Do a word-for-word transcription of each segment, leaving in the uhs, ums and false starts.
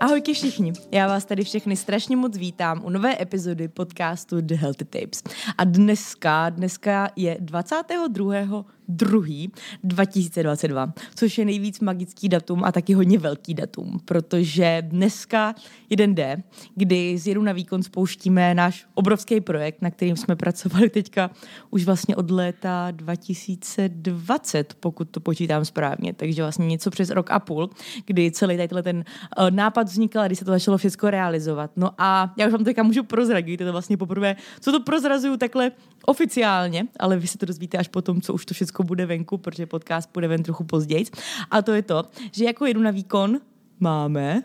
Ahojky všichni, já vás tady všechny strašně moc vítám u nové epizody podcastu The Healthy Tapes. A dneska, dneska je dvacátého druhého druhý dva tisíce dvacet dva, což je nejvíc magický datum a taky hodně velký datum, protože dneska je den D, kdy z Jedu na výkon spouštíme náš obrovský projekt, na kterým jsme pracovali teďka už vlastně od léta dva tisíce dvacet, pokud to počítám správně, takže vlastně něco přes rok a půl, kdy celý tady ten nápad vznikl a když se to začalo všechno realizovat. No a já už vám teďka můžu prozradit, je to vlastně poprvé, co to prozrazuju takhle oficiálně, ale vy se to dozvíte až potom, co už to všechno bude venku, protože podcast bude ven trochu později. A to je to, že jako Jedu na výkon máme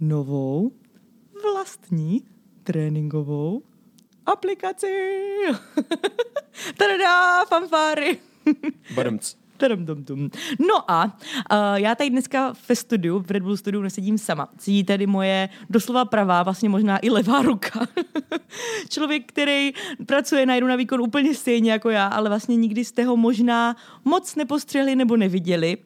novou vlastní tréninkovou aplikaci. Tadadá, fanfáry. Badumc. No a uh, já tady dneska ve studiu, v Red Bull studiu nesedím sama. Sedí tady moje doslova pravá, vlastně možná i levá ruka. Člověk, který pracuje na Jedu na výkon úplně stejně jako já, ale vlastně nikdy jste ho možná moc nepostřehli nebo neviděli.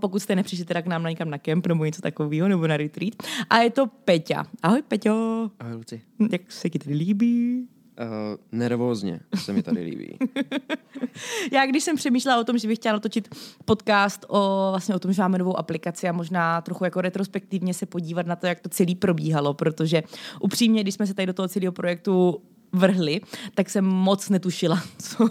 Pokud jste nepřišli teda k nám na někam na kemp nebo něco takového, nebo na retreat. A je to Peťa. Ahoj Peťo. Ahoj Luci. Jak se ti tady líbí? Uh, nervózně se mi tady líbí. Já když jsem přemýšlela o tom, že bych chtěla natočit podcast o, vlastně o tom, že máme novou aplikaci a možná trochu jako retrospektivně se podívat na to, jak to celý probíhalo, protože upřímně, když jsme se tady do toho celého projektu vrhli, tak jsem moc netušila, co,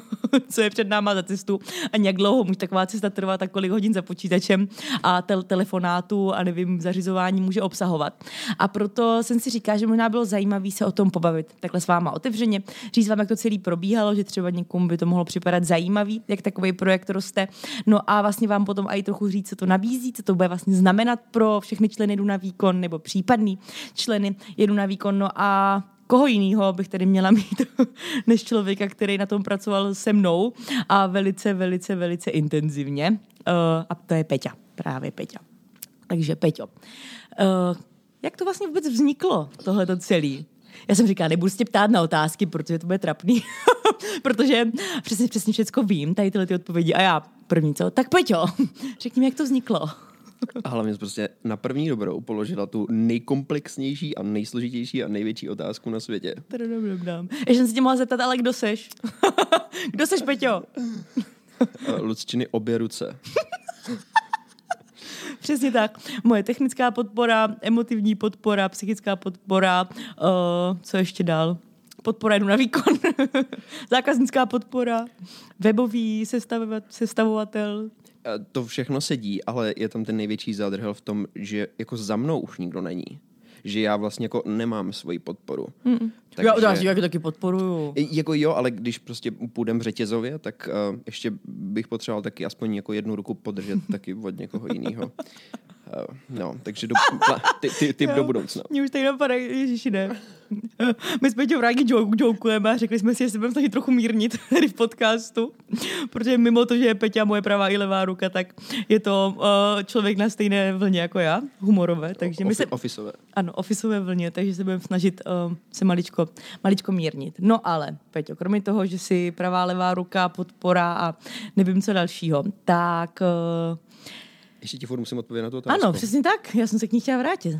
co je před náma za cestu a jak dlouho může taková cesta trvat a kolik hodin za počítačem a tel- telefonátu a nevím, zařizování může obsahovat. A proto jsem si říkala, že možná bylo zajímavé se o tom pobavit takhle s váma otevřeně, říct vám, jak to celý probíhalo, že třeba někomu by to mohlo připadat zajímavý, jak takový projekt roste. No a vlastně vám potom i trochu říct, co to nabízí, co to bude vlastně znamenat pro všechny členy Jedu na výkon nebo případný členy Jedu na výkon. No a koho jiného bych tady měla mít než člověka, který na tom pracoval se mnou a velice, velice, velice intenzivně. Uh, a to je Peťa, právě Peťa. Takže Peťo, uh, jak to vlastně vůbec vzniklo, tohleto celý? Já jsem říkala, nebudu se ptát na otázky, protože to bude trapný, protože přesně, přesně všecko vím, tady tyhle ty odpovědi a já první co, tak Peťo, řekni mi, jak to vzniklo. A hlavně prostě na první dobrou položila tu nejkomplexnější a nejsložitější a největší otázku na světě. Ještě jsem se tě mohla zeptat, ale kdo seš? Kdo seš, Peťo? Lucčiny obě ruce. Přesně tak. Moje technická podpora, emotivní podpora, psychická podpora, uh, co ještě dál? Podpora Jedu na výkon. Zákaznická podpora, webový sestavovat, sestavovatel. To všechno sedí, ale je tam ten největší zádrhel v tom, že jako za mnou už nikdo není. Že já vlastně jako nemám svoji podporu. Mm-mm. Takže, já já taky podporuju. Jako jo, ale když prostě půjdem řetězově, tak uh, ještě bych potřeboval taky aspoň jako jednu ruku podržet taky od někoho jiného. Uh, no, takže do, ty, ty, ty do budoucna. Mě už tady napadají, ježiši ne. My jsme tě v rádi jokujeme a řekli jsme si, že se budeme snažit trochu mírnit tady v podcastu, protože mimo to, že je Peťa moje pravá i levá ruka, tak je to uh, člověk na stejné vlně jako já, humorové. Takže my se, ofisové. Ano, ofisové vlně, takže se budeme snažit uh, se maličko maličko mírnit. No ale, Peťo, kromě toho, že si pravá, levá ruka, podpora a nevím co dalšího, tak... Uh... Ještě ti furt musím odpovědět na tu otázku. Ano, přesně tak. Já jsem se k ní chtěla vrátit.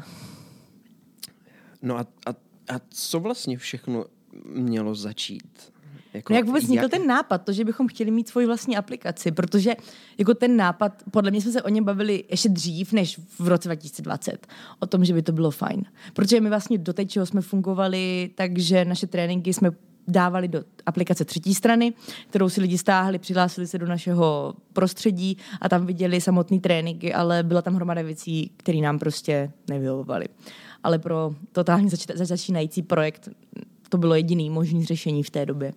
No a, a, a co vlastně všechno mělo začít? Jako, no jak vůbec vznikl jak... ten nápad, to, že bychom chtěli mít svoji vlastní aplikaci, protože jako ten nápad, podle mě jsme se o něm bavili ještě dřív než v roce dva tisíce dvacet, o tom, že by to bylo fajn. Protože my vlastně do té, čeho jsme fungovali, takže naše tréninky jsme dávali do aplikace třetí strany, kterou si lidi stáhli, přihlásili se do našeho prostředí a tam viděli samotné tréninky, ale byla tam hromada věcí, které nám prostě nevyhovovaly. Ale pro totálně zač- začínající projekt to bylo jediný možný řešení v té době.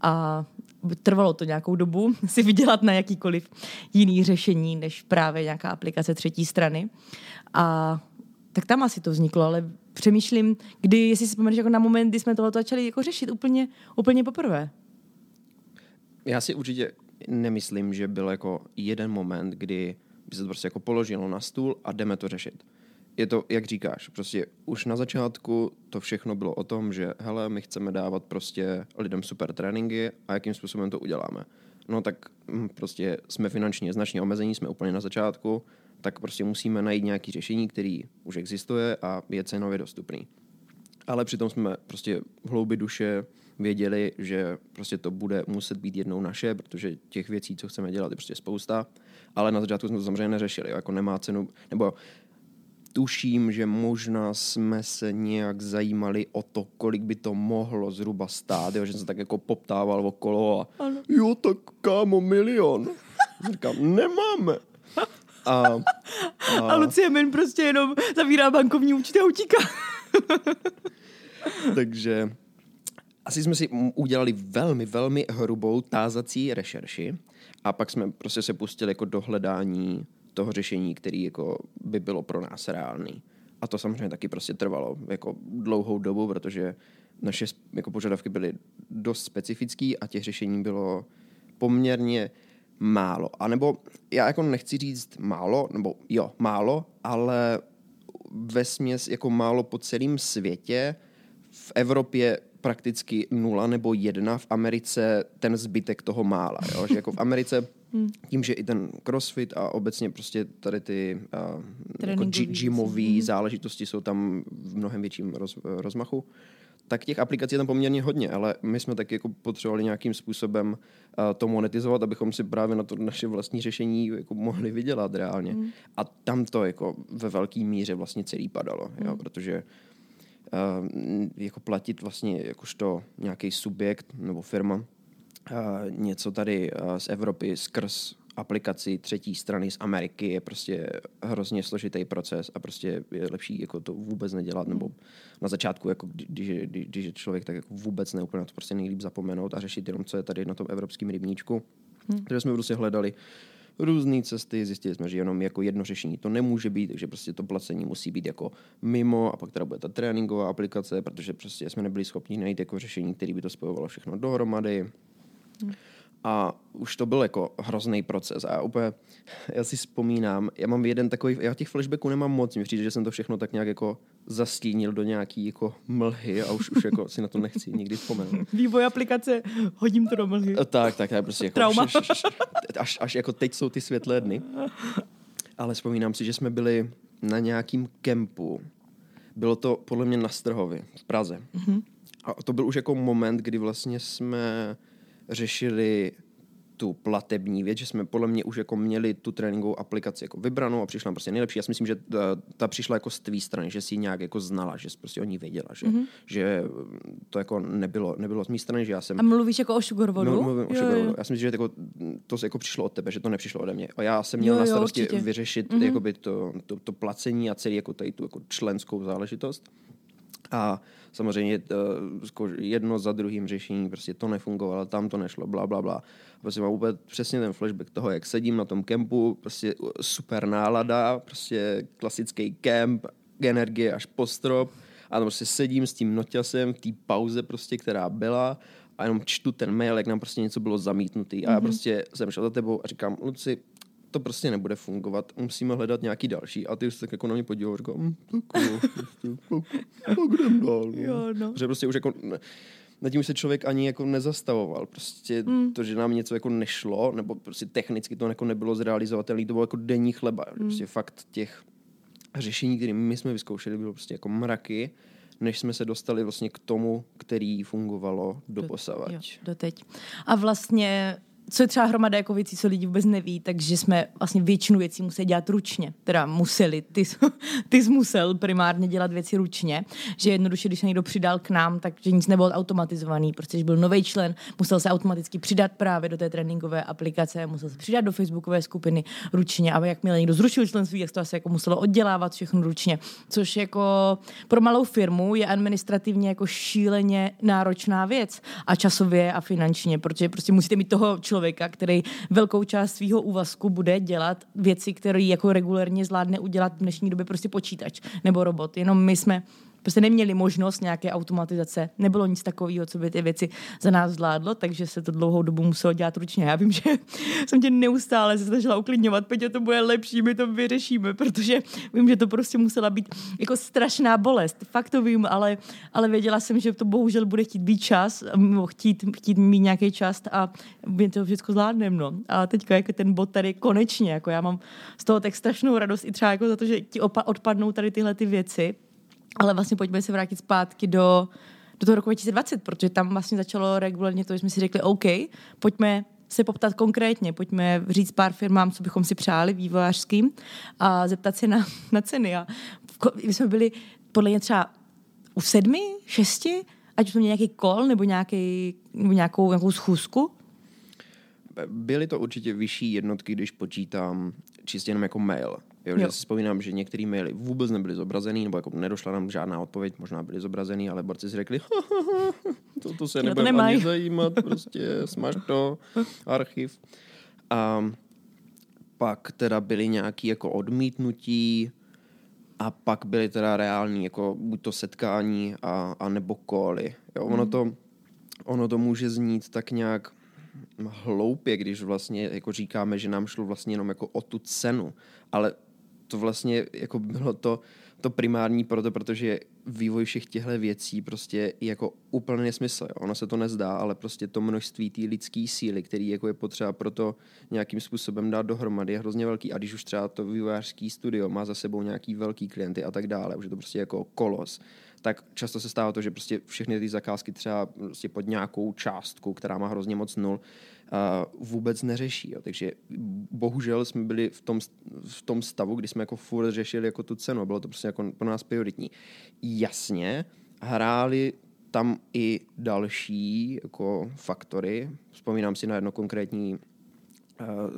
A trvalo to nějakou dobu si vydělat na jakýkoliv jiný řešení, než právě nějaká aplikace třetí strany. A tak tam asi to vzniklo, ale přemýšlím, kdy, jestli si vzpomeneš jako na moment, kdy jsme tohleto začali jako řešit úplně, úplně poprvé. Já si určitě nemyslím, že byl jako jeden moment, kdy by se to prostě jako položilo na stůl a jdeme to řešit. Je to, jak říkáš, prostě už na začátku to všechno bylo o tom, že hele, my chceme dávat prostě lidem super tréninky a jakým způsobem to uděláme. no tak prostě jsme finančně značně omezení, jsme úplně na začátku, tak prostě musíme najít nějaké řešení, které už existuje a je cenově dostupný. Ale přitom jsme prostě v hloubi duše věděli, že prostě to bude muset být jednou naše, protože těch věcí, co chceme dělat, je prostě spousta, ale na začátku jsme to samozřejmě neřešili, jako nemá cenu, nebo tuším, že možná jsme se nějak zajímali o to, kolik by to mohlo zhruba stát, jo? Že jsem se tak jako poptával okolo a ano. Jo, tak kámo, milion. Říkám, nemáme. A, a... a Lucie Min prostě jenom zavírá bankovní účet a utíká. Takže asi jsme si udělali velmi, velmi hrubou tázací rešerši a pak jsme prostě se pustili jako do hledání toho řešení, který jako by bylo pro nás reálný. A to samozřejmě taky prostě trvalo jako dlouhou dobu, protože naše jako požadavky byly dost specifický a těch řešení bylo poměrně málo. A nebo já jako nechci říct málo, nebo jo, málo, ale vesměs jako málo po celém světě, v Evropě prakticky nula nebo jedna, v Americe ten zbytek toho mála. Jo? Že jako v Americe tím, že i ten crossfit a obecně prostě tady ty uh, jako gymový záležitosti jsou tam v mnohem větším roz, rozmachu, tak těch aplikací je tam poměrně hodně, ale my jsme taky jako potřebovali nějakým způsobem uh, to monetizovat, abychom si právě na to naše vlastní řešení jako mohli vydělat reálně. Mm. A tam to jako ve velký míře vlastně celý padalo, mm. jo, protože uh, jako platit vlastně jakožto nějaký subjekt nebo firma Uh, něco tady uh, z Evropy skrz aplikaci třetí strany z Ameriky je prostě hrozně složitý proces a prostě je lepší jako to vůbec nedělat, nebo na začátku, jako když, když, když je člověk, tak jako vůbec neúplně na to prostě nejlíp zapomenout a řešit jenom, co je tady na tom evropském rybníčku. Hmm. Takže jsme prostě hledali různé cesty, zjistili jsme, že jenom jako jedno řešení to nemůže být, takže prostě to placení musí být jako mimo a pak teda bude ta tréninková aplikace, protože prostě jsme nebyli schopni najít jako řešení, které by to spojovalo všechno dohromady. A už to byl jako hrozný proces a úplně, já si vzpomínám, já mám jeden takový, já těch flashbacků nemám moc, mi přijde, že jsem to všechno tak nějak jako zastínil do nějaký jako mlhy a už, už jako si na to nechci nikdy vzpomenout. Vývoj aplikace, hodím to do mlhy. Tak, tak, já prostě jako trauma. Až, až, až, až jako teď jsou ty světlé dny. Ale vzpomínám si, že jsme byli na nějakým kempu, bylo to podle mě na Strhově v Praze. Mm-hmm. A to byl už jako moment, kdy vlastně jsme řešili tu platební věc, že jsme podle mě už jako měli tu tréninkovou aplikaci jako vybranou a přišla prostě nejlepší. Já si myslím, že ta, ta přišla jako z tvý strany, že si ji nějak jako znala, že jsi prostě o ní věděla, že, mm-hmm. že to jako nebylo, nebylo z mý strany, že já jsem... A mluvíš jako o sugarvodu? No, mluvím o sugarvodu. Já si myslím, že to, to jako přišlo od tebe, že to nepřišlo ode mě. A já jsem měl jo, na starosti jo, vyřešit mm-hmm. jakoby to, to, to placení a celý jako tady tu jako členskou záležitost. A samozřejmě jedno za druhým řešení, prostě to nefungovalo, tam to nešlo, bla, bla, bla. Prostě mám úplně přesně ten flashback toho, jak sedím na tom kempu, prostě super nálada, prostě klasický kemp, energie až po strop a tam prostě sedím s tím noťasem v té pauze prostě, která byla a jenom čtu ten mail, jak nám prostě něco bylo zamítnutý a já prostě jsem šel za tebou a říkám, Luci, to prostě nebude fungovat, musíme hledat nějaký další. A ty už tak jako na mě podíval, říkám, tak jdem dál. Jo, no. Že prostě už jako, nad tím už se člověk ani jako nezastavoval. Prostě mm. to, že nám něco jako nešlo, nebo prostě technicky to jako nebylo zrealizovatelné, to bylo jako denní chleba. Mm. Prostě fakt těch řešení, které my jsme vyzkoušeli, bylo prostě jako mraky, než jsme se dostali vlastně k tomu, který fungovalo doposavad. Do, do teď. A vlastně... Co je třeba hromada jako věcí, co lidi vůbec neví, takže jsme vlastně většinu věcí museli dělat ručně. Teda museli, ty, ty jsi musel primárně dělat věci ručně, že jednoduše, když se někdo přidal k nám, takže nic nebylo automatizovaný, protože byl nový člen, musel se automaticky přidat právě do té tréninkové aplikace, musel se přidat do facebookové skupiny ručně a jakmile někdo zrušil členství, tak to asi jako muselo oddělávat všechno ručně, což jako pro malou firmu je administrativně jako šíleně náročná věc a časově a finančně, protože prostě musíte mít toho člověka, který velkou část svého úvazku bude dělat věci, které jako regulérně zvládne udělat v dnešní době prostě počítač nebo robot. Jenom my jsme prostě neměli možnost nějaké automatizace. Nebylo nic takového, co by ty věci za nás zvládlo, takže se to dlouhou dobu muselo dělat ručně. Já vím, že jsem tě neustále se snažila uklidňovat, Petě, to bude lepší, my to vyřešíme, protože vím, že to prostě musela být jako strašná bolest. Fakt to vím, ale, ale věděla jsem, že to bohužel bude chtít být čas, chtít, chtít mít nějaký čas a my to všechno zvládneme. No. A teďka jako ten bod tady konečně, jako já mám z toho tak strašnou radost i třeba jako za to, že ti opa- odpadnou tady tyhle ty věci, ale vlastně pojďme se vrátit zpátky do, do toho roku dva tisíce dvacet, protože tam vlastně začalo regulárně to, že jsme si řekli OK, pojďme se poptat konkrétně, pojďme říct pár firmám, co bychom si přáli vývojářským a zeptat se na, na ceny. A my jsme byli podle mě třeba u sedmi, šesti, ať jsme měli nějaký call nebo, nějaký, nebo nějakou, nějakou schůzku. Byly to určitě vyšší jednotky, když počítám čistě jenom jako mail. Jo, jo. Že si vzpomínám, že některé maily vůbec nebyly zobrazený, nebo jako nedošla nám žádná odpověď, možná byly zobrazený, ale borci si řekli, to, to se nebude ani zajímat, prostě smaž to, archiv. A pak teda byly nějaké jako odmítnutí a pak byly teda reální, jako buď to setkání a, a nebo koly. Jo, ono, to, ono to může znít tak nějak hloupě, když vlastně jako říkáme, že nám šlo vlastně jenom jako o tu cenu, ale to vlastně jako bylo to, to primární proto, protože vývoj všech těchto věcí prostě je jako úplně nesmysl. Jo. Ono se to nezdá, ale prostě to množství té lidské síly, který jako je potřeba proto nějakým způsobem dát dohromady, je hrozně velký. A když už třeba to vývojářský studio má za sebou nějaký velký klienty a tak dále, už je to prostě jako kolos, tak často se stává to, že prostě všechny ty zakázky třeba prostě pod nějakou částku, která má hrozně moc nul, uh, vůbec neřeší. Jo. Takže bohužel jsme byli v tom, v tom stavu, kdy jsme jako furt řešili jako tu cenu. Bylo to prostě jako pro nás prioritní. Jasně, hráli tam i další jako faktory. Vzpomínám si na jedno konkrétní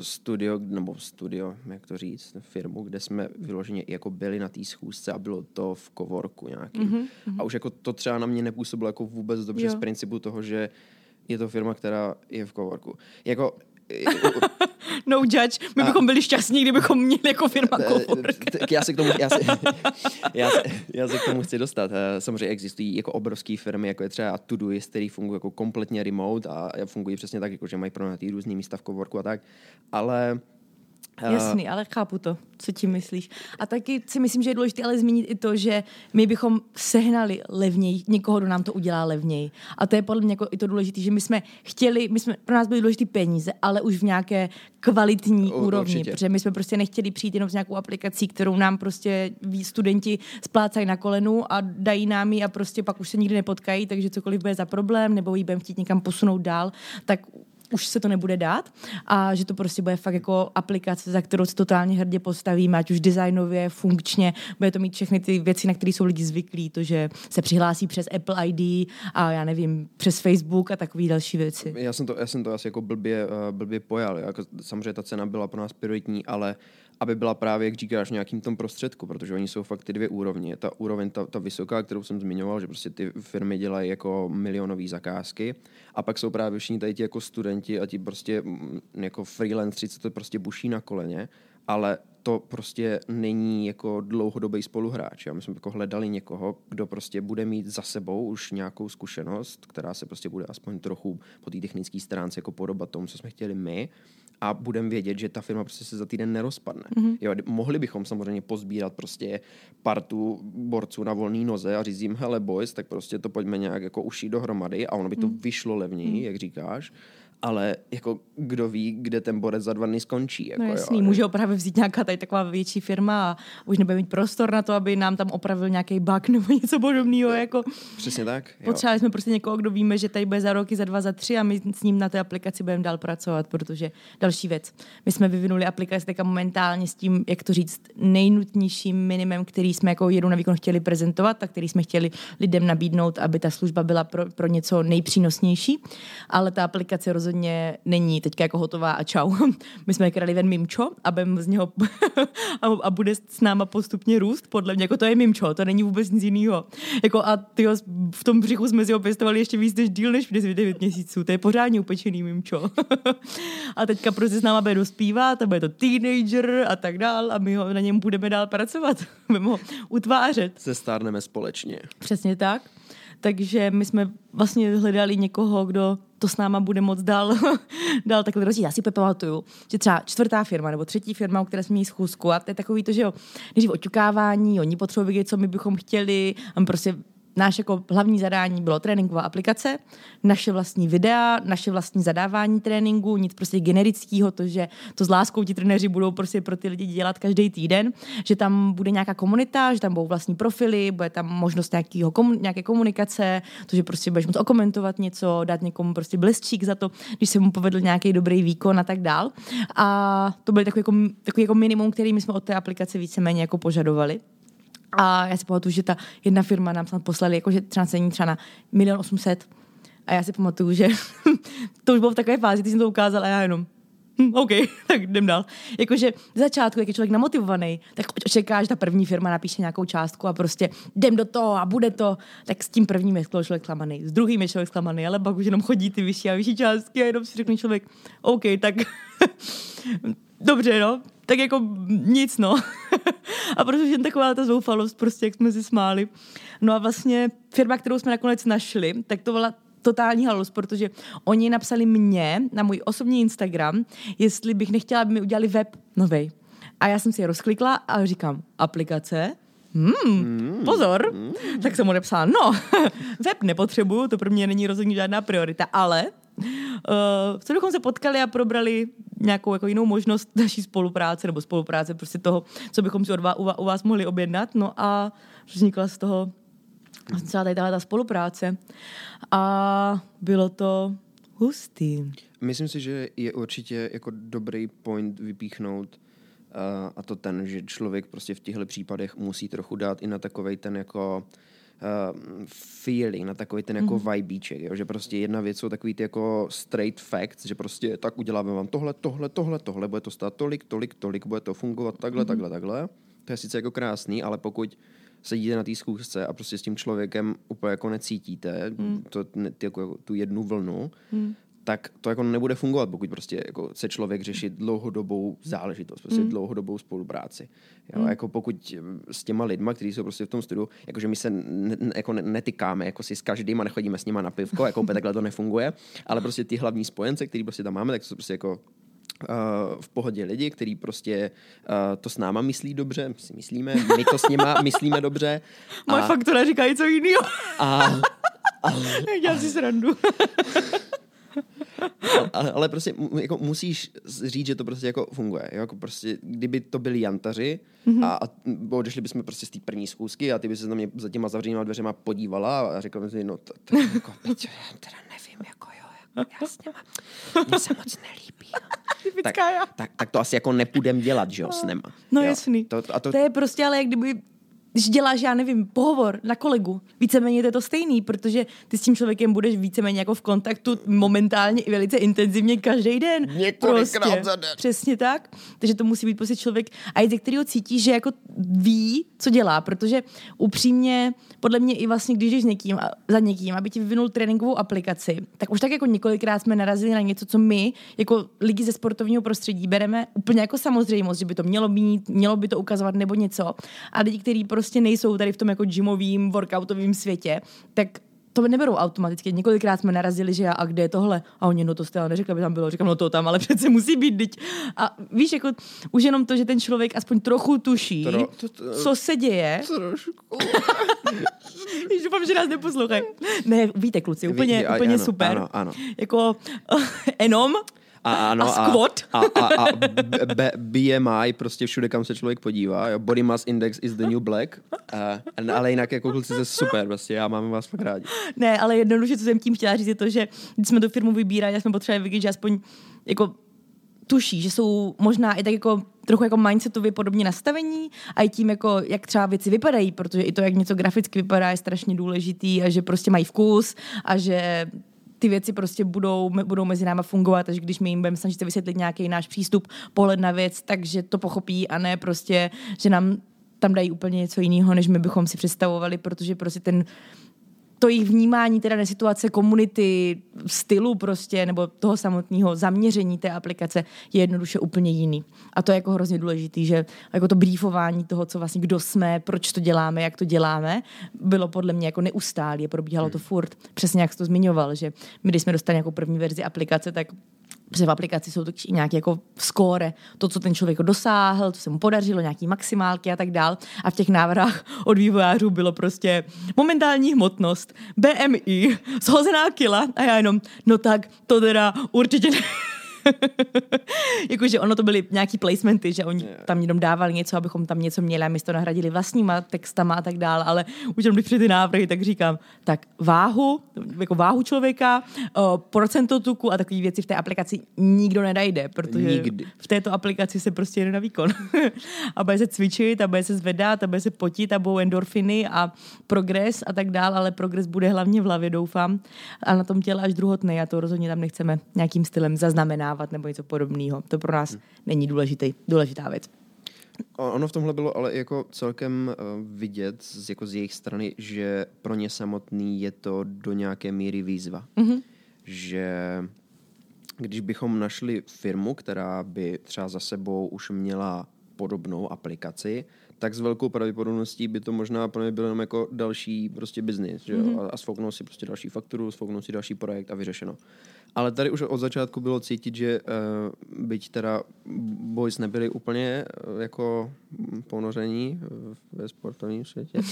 studio, nebo studio, jak to říct, firmu, kde jsme vyloženě jako byli na té schůzce a bylo to v coworku nějakým. Mm-hmm. A už jako to třeba na mě nepůsobilo jako vůbec dobře jo. Z principu toho, že je to firma, která je v coworku. Jako no judge, my bychom a byli šťastní, kdybychom měli jako firma cowork. Já se k tomu, já se, já se, já se k tomu chci dostat. Samozřejmě existují jako obrovské firmy, jako je třeba Todoist, který fungují jako kompletně remote a fungují přesně tak, jako že mají pronajatý různý místa v coworku a tak, ale jasný, ale chápu to, co ti myslíš. A taky si myslím, že je důležité ale zmínit i to, že my bychom sehnali levněji, někoho, kdo nám to udělá levněji. A to je podle mě jako i to důležité, že my jsme chtěli, my jsme, pro nás byly důležité peníze, ale už v nějaké kvalitní U, úrovni, určitě. Protože my jsme prostě nechtěli přijít jenom s nějakou aplikací, kterou nám prostě studenti splácají na kolenu a dají nám ji a prostě pak už se nikdy nepotkají, takže cokoliv bude za problém, nebo ji budeme chtít někam posunout dál, tak už se to nebude dát a že to prostě bude fakt jako aplikace, za kterou se totálně hrdě postavíme, ať už designově, funkčně, bude to mít všechny ty věci, na které jsou lidi zvyklí, to, že se přihlásí přes Apple I D a já nevím, přes Facebook a takové další věci. Já jsem to, já jsem to asi jako blbě, blbě pojal, jako samozřejmě ta cena byla pro nás prioritní, ale aby byla právě, jak říkáš, v nějakým tom prostředku, protože oni jsou fakt ty dvě úrovně. Ta úroveň, ta, ta vysoká, kterou jsem zmiňoval, že prostě ty firmy dělají jako milionové zakázky a pak jsou právě všichni tady ti jako studenti a ti prostě jako freelanceri, co to prostě buší na koleně, ale to prostě není jako dlouhodobý spoluhráč. Já my jsme jako hledali někoho, kdo prostě bude mít za sebou už nějakou zkušenost, která se prostě bude aspoň trochu po té technické stránce jako podobat tomu, co jsme chtěli my, a budeme vědět, že ta firma prostě se za týden nerozpadne. Mm-hmm. Jo, mohli bychom samozřejmě pozbírat prostě partu borců na volný noze a říct jim, hele boys, tak prostě to pojďme nějak jako ušít dohromady a ono by to mm. vyšlo levněji, mm. jak říkáš, ale jako kdo ví, kde ten borec za dva dny skončí. Jako, no jasný, jo, může opravdu vzít nějaká tady taková větší firma a už nebude mít prostor na to, aby nám tam opravil nějaký bug nebo něco podobného. Jako. Přesně tak. Jo. Potřebovali jsme prostě někoho, kdo víme, že tady bude za roky, za dva, za tři a my s ním na té aplikaci budeme dál pracovat, protože další věc. My jsme vyvinuli aplikaci tak momentálně s tím, jak to říct, nejnutnějším minimem, který jsme jako Jedu na výkon chtěli prezentovat a který jsme chtěli lidem nabídnout, aby ta služba byla pro, pro něco nejpřínosnější, ale ta aplikace rozhodně rozhodně není teďka jako hotová a čau. My jsme krali ven mimčo a z něho a bude s náma postupně růst. Podle mě jako to je mimčo, to není vůbec nic jiného. Jako a tyho, v tom břichu jsme si ho pěstovali ještě víc než díl než devět měsíců. To je pořádně upečený mimčo. A teďka prostě s náma bude dospívat, a bude to teenager a tak dál a my ho na něm budeme dál pracovat. Budeme ho utvářet. Se stárneme společně. Přesně tak. Takže my jsme vlastně hledali někoho, kdo to s náma bude moc dál, dál takhle rozdíl. Já si pamatuju, že třeba čtvrtá firma nebo třetí firma, u které jsme měli schůzku a to je takový to, že jo, než v oťukávání, oni potřebují vědět, co my bychom chtěli. A prostě náš jako hlavní zadání bylo tréninková aplikace, naše vlastní videa, naše vlastní zadávání tréninku, nic prostě generického, to, že to s láskou ti trenéři budou prostě pro ty lidi dělat každý týden, že tam bude nějaká komunita, že tam budou vlastní profily, bude tam možnost nějakýho, nějaké komunikace, to, že prostě budeš moct okomentovat něco, dát někomu prostě blesčík za to, když se mu povedl nějaký dobrý výkon a tak dál. A to byl takový jako, takový jako minimum, který my jsme od té aplikace víceméně jako požadovali. A já si pamatuju, že ta jedna firma nám snad poslali jakože třeba cení třeba na milion osmset. A já si pamatuju, že to už bylo v takové fázi, ty jsem to ukázal a já jenom, hm, OK, tak jdem dál. Jakože v začátku, jak je člověk namotivovaný, tak čeká, že ta první firma napíše nějakou částku a prostě jdem do toho a bude to. Tak s tím prvním je člověk zklamaný, s druhým je člověk zklamaný, ale pak už jenom chodí ty vyšší a vyšší částky a jenom si řekne člověk, OK, tak dobře, no. Tak jako nic, no. A protože jen taková ta zoufalost, prostě, jak jsme si smáli. No a vlastně firma, kterou jsme nakonec našli, tak to byla totální halus, protože oni napsali mě na můj osobní Instagram, jestli bych nechtěla, aby mi udělali web novej. A já jsem si je rozklikla a říkám, aplikace? Hmm, pozor. Hmm. Tak jsem odepsala, no, web nepotřebuju, to pro mě není rozhodně žádná priorita, ale... Uh, co bychom se potkali a probrali nějakou jako jinou možnost naší spolupráce nebo spolupráce prostě toho, co bychom si od vás, u vás mohli objednat. No a vznikla z toho celá tady ta spolupráce a bylo to hustý. Myslím si, že je určitě jako dobrý point vypíchnout uh, a to ten, že člověk prostě v těchto případech musí trochu dát i na takovej ten jako Uh, feeling, na takový ten jako mm. vibíček, jo? Že prostě jedna věc jsou takový ty jako straight facts, že prostě tak uděláme vám tohle, tohle, tohle, tohle, bude to stát tolik, tolik, tolik, bude to fungovat takhle, mm. takhle, takhle. To je sice jako krásný, ale pokud sedíte na té schůzce a prostě s tím člověkem úplně jako necítíte mm. to, ty, jako, tu jednu vlnu, mm. tak to jako nebude fungovat, pokud prostě jako se člověk řeší dlouhodobou záležitost, prostě mm. dlouhodobou spolupráci. Jo? Mm. Jako pokud s těma lidma, kteří jsou prostě v tom studiu, jakože my se ne, jako netykáme jako si s každým a nechodíme s nima na pivko, jako úplně takhle to nefunguje, ale prostě ty hlavní spojence, který prostě tam máme, tak jsou prostě jako Uh, v pohodě lidi, který prostě uh, to s náma myslí dobře, si myslíme, my to s nima myslíme dobře. A... Moje faktura říká něco jiného. a... a... Já si srandu. Ale, ale prostě jako musíš říct, že to prostě jako funguje. Jo? Jako prostě, kdyby to byli jantaři mm-hmm. a, a odešli bychom prostě z té první schůzky a ty by se na mě za těma zavřenýma dveřema podívala a řekla bys mi, no to jako, Peťo, já teda nevím, jako jo, já s něma, mě se moc nelíbí. Tak, tak, tak to asi jako nepůjdem dělat, že jo, s něma. No jasný. To, to... to je prostě, ale jak kdyby... Když děláš, já nevím, pohovor na kolegu, víceméně to je to stejný, protože ty s tím člověkem budeš víceméně jako v kontaktu momentálně i velice intenzivně každý den. Několikrát prostě. Za den. Přesně tak. Takže to musí být prostě člověk, a i ze kterého cítíš, že jako ví, co dělá, protože upřímně, podle mě i vlastně, když jdeš někým, za někým, aby ti vyvinul tréninkovou aplikaci, tak už tak jako několikrát jsme narazili na něco, co my jako lidi ze sportovního prostředí bereme úplně jako samozřejmost, že by to mělo být, mělo by to ukazovat nebo něco. A lidi, kteří prostě prostě nejsou tady v tom jako gymovým, workoutovým světě, tak to neberou automaticky. Několikrát jsme narazili, že já, a kde je tohle? A oni, no to jste, ale neřekla by tam bylo. Říkám, no to tam, ale přece musí být, dyť. A víš, jako už jenom to, že ten člověk aspoň trochu tuší, Tro, to, to, co se děje. Trošku. Doufám, že nás neposlouchají. Ne, víte, kluci, úplně, Víte, úplně ano, super. Ano, ano. Jako enom. A, ano, a squat. A, a, a, a B, B M I, prostě všude, kam se člověk podívá. Jo. Body mass index is the new black. Uh, ale jinak jako kluci se super, prostě já mám vás fakt rádi. Ne, ale jednoduše, co jsem tím chtěla říct, je to, že když jsme tu firmu vybírali, jsme potřebovali vidět, že aspoň jako tuší, že jsou možná i tak jako trochu jako mindsetově podobně nastavení a i tím, jako, jak třeba věci vypadají, protože i to, jak něco graficky vypadá, je strašně důležitý a že prostě mají vkus a že ty věci prostě budou, budou mezi náma fungovat, takže když my jim budeme snažit se vysvětlit nějaký náš přístup, pohled na věc, takže to pochopí a ne prostě, že nám tam dají úplně něco jiného, než my bychom si představovali, protože prostě ten to jejich vnímání teda na situace komunity, stylu prostě, nebo toho samotného zaměření té aplikace je jednoduše úplně jiný. A to je jako hrozně důležitý, že jako to briefování toho, co vlastně, kdo jsme, proč to děláme, jak to děláme, bylo podle mě jako neustálé, probíhalo to furt. Přesně jak jsi to zmiňoval, že my, když jsme dostali jako první verzi aplikace, tak protože v aplikaci jsou to i nějaké jako skóre, to, co ten člověk dosáhl, to se mu podařilo, nějaký maximálky a tak dál. A v těch návrhách od vývojářů bylo prostě momentální hmotnost, bé em í, shozená kila a já jenom, no tak to teda určitě ne. Jakože ono to byly nějaký placementy, že oni tam jenom dávali něco, abychom tam něco měli a my to nahradili vlastníma textama a tak dále, ale už jenom když přijde ty návrhy, tak říkám, tak váhu, jako váhu člověka, procento tuku a takové věci v té aplikaci nikdo nedajde, protože nikdy. V této aplikaci se prostě jede na výkon. A bude se cvičit, a bude se zvedat, a bude se potit, a budou endorfiny a progres a tak dále, ale progres bude hlavně v hlavě, doufám, a na tom těle až druhotnej a to rozhodně tam nechceme nějakým stylem zaznamenávat nebo něco podobného. To pro nás hmm. není důležitý, důležitá věc. Ono v tomhle bylo ale jako celkem vidět z, jako z jejich strany, že pro ně samotný je to do nějaké míry výzva. Mm-hmm. Že když bychom našli firmu, která by třeba za sebou už měla podobnou aplikaci, tak s velkou pravděpodobností by to možná pro mě bylo jenom jako další prostě biznis. Mm-hmm. A, a sfouknou si prostě další fakturu, sfouknou si další projekt a vyřešeno. Ale tady už od začátku bylo cítit, že uh, byť teda boys nebyli úplně uh, jako ponoření uh, ve sportovním světě, uh,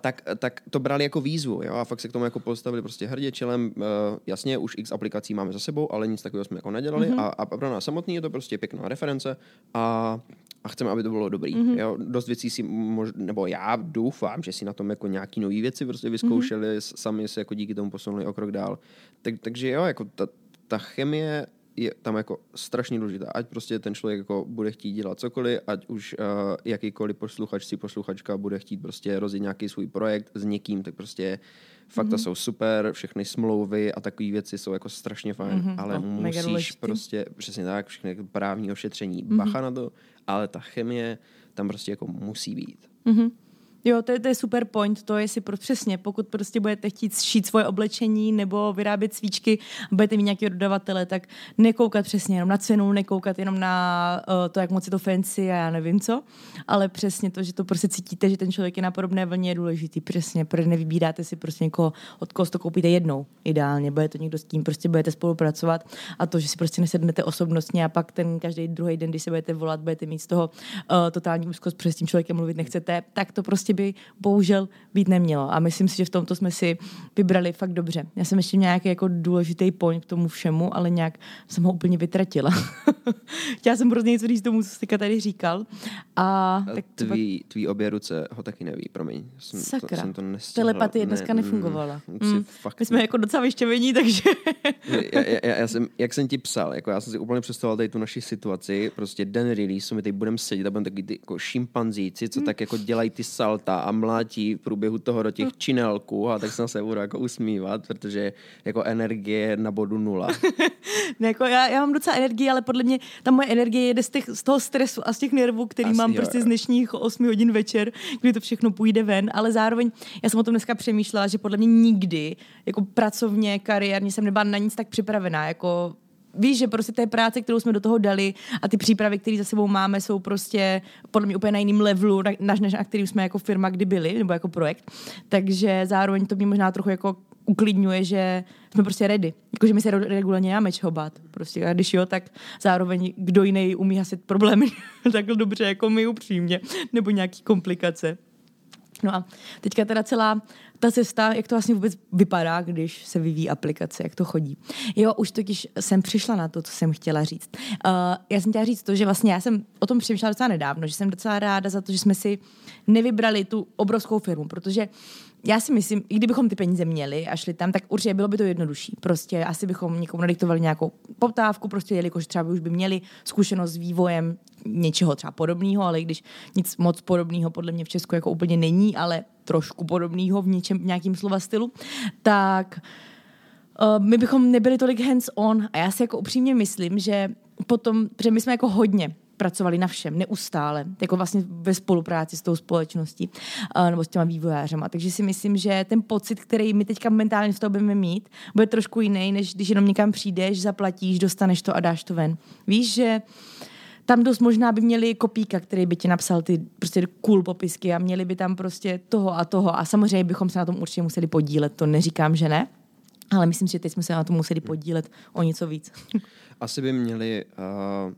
tak, tak to brali jako výzvu, jo? A fakt se k tomu jako postavili prostě hrdě čelem. Uh, jasně, už x aplikací máme za sebou, ale nic takového jsme jako nedělali. Mm-hmm. A, a pro nás samotný je to prostě pěkná reference a a chceme, aby to bylo dobrý. Mm-hmm. Jo, dost věcí si, mož, nebo já doufám, že si na tom jako nějaký nový věci prostě vyzkoušeli, mm-hmm. sami se jako díky tomu posunuli o krok dál. Tak, takže jo, jako ta, ta chemie je tam jako strašně důležitá. Ať prostě ten člověk jako bude chtít dělat cokoliv, ať už uh, jakýkoliv posluchač si posluchačka bude chtít prostě rozjet nějaký svůj projekt s někým, tak prostě fakta mm-hmm. jsou super, všechny smlouvy a takové věci jsou jako strašně fajn, mm-hmm. ale no, musíš prostě, přesně tak, všechny právní ošetření, mm-hmm. bacha na to, ale ta chemie tam prostě jako musí být. Mm-hmm. Jo, to je, to je super point, to je si pro, přesně, pokud prostě budete chtít šít svoje oblečení nebo vyrábět svíčky, budete mít nějakého dodavatele, tak nekoukat přesně jenom na cenu, nekoukat jenom na uh, to, jak moc je to fancy a já nevím co, ale přesně to, že to prostě cítíte, že ten člověk je na podobné vlně, je důležitý, přesně, protože nevybíráte si prostě někoho, od koho to koupíte jednou, ideálně, bude to někdo s tím, prostě budete spolupracovat a to, že si prostě nesednete osobnostně a pak ten každý druhý den, když se budete volat, budete mít z toho uh, totální úzkost, protože s tím člověkem mluvit nechcete, tak to prostě by bohužel být nemělo. A myslím si, že v tomto jsme si vybrali fakt dobře. Já jsem ještě nějaký jako důležitý point k tomu všemu, ale nějak jsem ho úplně vytratila. Chtěla jsem hrozně něco říct tomu, co jste tady říkal. A tak třeba... tvý, tvý obě ruce ho taky neví, promiň. Jsem, Sakra. To, jsem to telepatie dneska ne, nefungovala. Mm, mm. My jsme jako docela vyštěvení, takže... já, já, já jsem, jak jsem ti psal, jako já jsem si úplně představoval tady tu naši situaci, prostě den release, my tady budeme sedět a budeme taky ty jako šimpanzíci, co mm. tak jako dělají ty sal a mlátí v průběhu toho do těch no. činelků a tak jsem se budu jako usmívat, protože jako energie je na bodu nula. Ne, jako já, já mám docela energii, ale podle mě ta moje energie jede z, těch, z toho stresu a z těch nervů, který As, mám jo, prostě jo. z dnešních osmi hodin večer, kdy to všechno půjde ven, ale zároveň já jsem o tom dneska přemýšlela, že podle mě nikdy jako pracovně, kariérně jsem nebyla na nic tak připravená, jako víš, že prostě té práce, kterou jsme do toho dali a ty přípravy, které za sebou máme, jsou prostě podle mě úplně na jiném levelu, než na, na kterým jsme jako firma kdy byli, nebo jako projekt. Takže zároveň to mě možná trochu jako uklidňuje, že jsme prostě ready. Jakože my se regulárně máme čeho bát. Prostě a když jo, tak zároveň kdo jiný umí hasit problémy takhle dobře, jako my upřímně, nebo nějaký komplikace. No a teďka teda celá ta cesta, jak to vlastně vůbec vypadá, když se vyvíjí aplikace, jak to chodí. Jo, už totiž jsem přišla na to, co jsem chtěla říct. Uh, já jsem chtěla říct to, že vlastně já jsem o tom přemýšlela docela nedávno, že jsem docela ráda za to, že jsme si nevybrali tu obrovskou firmu, protože já si myslím, i kdybychom ty peníze měli a šli tam, tak určitě bylo by to jednodušší. Prostě asi bychom někomu nadiktovali nějakou poptávku, prostě jelikož třeba by už by měli zkušenost s vývojem něčeho třeba podobného, ale i když nic moc podobného podle mě v Česku jako úplně není, ale trošku podobného v něčem, v nějakým slova stylu, tak uh, my bychom nebyli tolik hands-on a já si jako upřímně myslím, že potom, protože my jsme jako hodně pracovali na všem, neustále, jako vlastně ve spolupráci s tou společností uh, nebo s těma vývojářema. Takže si myslím, že ten pocit, který my teďka momentálně z toho budeme mít, bude trošku jiný, než když jenom někam přijdeš, zaplatíš, dostaneš to a dáš to ven. Víš, že tam dost možná by měli kopíka, který by ti napsal ty prostě cool popisky a měli by tam prostě toho a toho. A samozřejmě bychom se na tom určitě museli podílet, to neříkám, že ne, ale myslím, že teď jsme se na tom museli podílet o něco víc. Asi by měli, uh,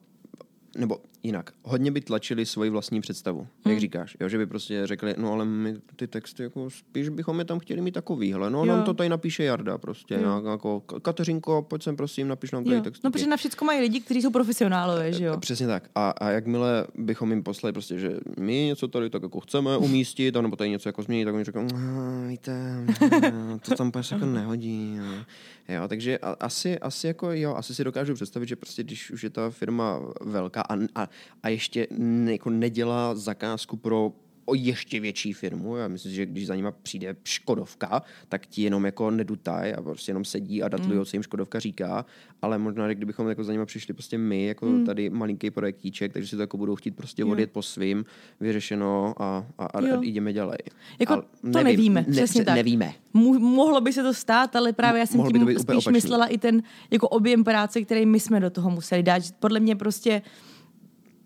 nebo jinak, hodně by tlačili svoji vlastní představu, jak hmm. říkáš, jo, že by prostě řekli, no ale my ty texty, jako spíš bychom je tam chtěli mít takovýhle, no jo. Nám to tady napíše Jarda prostě, no, jako Kateřinko, pojď sem prosím, napiš nám tady texty. No protože na všecko mají lidi, kteří jsou profesionálové, že jo? Přesně tak. A, a jakmile bychom jim poslali prostě, že my něco tady tak jako chceme umístit, anebo tady něco jako změnit, tak oni řeknou, víte, to tam prostě jako nehodí. Jo, takže asi, asi jako, jo, asi si dokážu představit, že prostě když už je ta firma velká a, a a ještě ne, jako nedělá zakázku pro o ještě větší firmu. Já myslím, že když za nima přijde Škodovka, tak ti jenom jako nedutaj a prostě jenom sedí a datlují, co jim Škodovka říká, ale možná, že kdybychom jako za nima přišli prostě my, jako mm. tady malinký projektíček, takže si to jako budou chtít prostě odjet po svým, vyřešeno a, a, a jdeme dělej. Jako to nevím, nevíme, ne, přesně tak. Nevíme. Mo- mohlo by se to stát, ale právě já jsem tím spíš opačný. Myslela i ten jako objem práce, který my jsme do toho museli dát. Podle mě prostě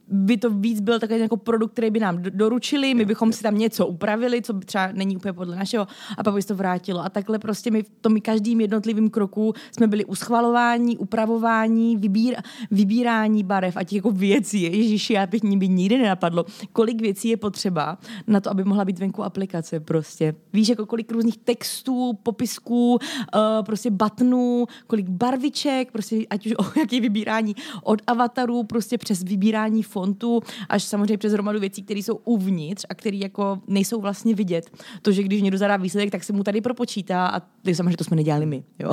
by to víc byl takový jako produkt, který by nám doručili, my bychom si tam něco upravili, co třeba není úplně podle našeho, a pak by se to vrátilo. A takhle prostě my v tom každým jednotlivým kroku jsme byli uschvalování, upravování, vybír, vybírání barev a těch jako věcí. Ježiši, já bych by nikdy nenapadlo, kolik věcí je potřeba na to, aby mohla být venku aplikace prostě. Víš, jako kolik různých textů, popisků, prostě buttonů, kolik barviček, prostě ať už o jaký vybírání od avatarů, prostě přes vybírání fontu, až samozřejmě přes hromadu věcí, které jsou uvnitř a které jako nejsou vlastně vidět. To, že když někdo zadá výsledek, tak se mu tady propočítá a ty samozřejmě to jsme nedělali my, jo.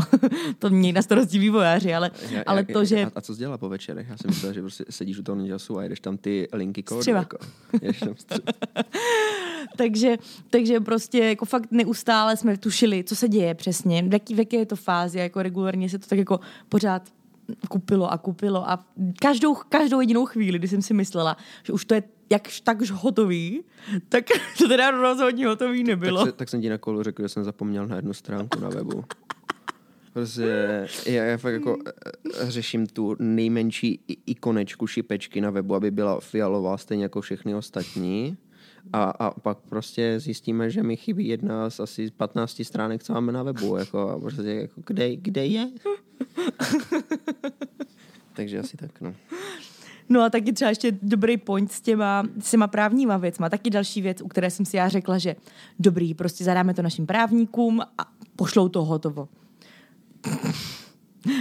To měli na starosti vývojáři, ale, já, ale já, to, já, že... A, a co jsi dělala po večerech? Já jsem myslela, že prostě sedíš u toho nedělasu a jedeš tam ty linky kódu. Jako, takže, takže prostě jako fakt neustále jsme tušili, co se děje přesně, v jaké, v jaké je to fázi, jako regulárně se to tak jako pořád kupilo a kupilo a každou, každou jedinou chvíli, kdy jsem si myslela, že už to je jakž takž hotový, tak to teda rozhodně hotový nebylo. Tak, se, tak jsem ti na kolu řekl, že jsem zapomněl na jednu stránku na webu. Prostě já, já fakt jako řeším tu nejmenší ikonečku šipečky na webu, aby byla fialová stejně jako všechny ostatní. A, a pak prostě zjistíme, že mi chybí jedna z asi patnácti stránek, co máme na webu. Jako, a prostě jako, kde, kde je? Takže asi tak, no. No a taky třeba ještě dobrý point s těma, s těma právníma věcma. Taky další věc, u které jsem si já řekla, že dobrý, prostě zadáme to našim právníkům a pošlou to hotovo.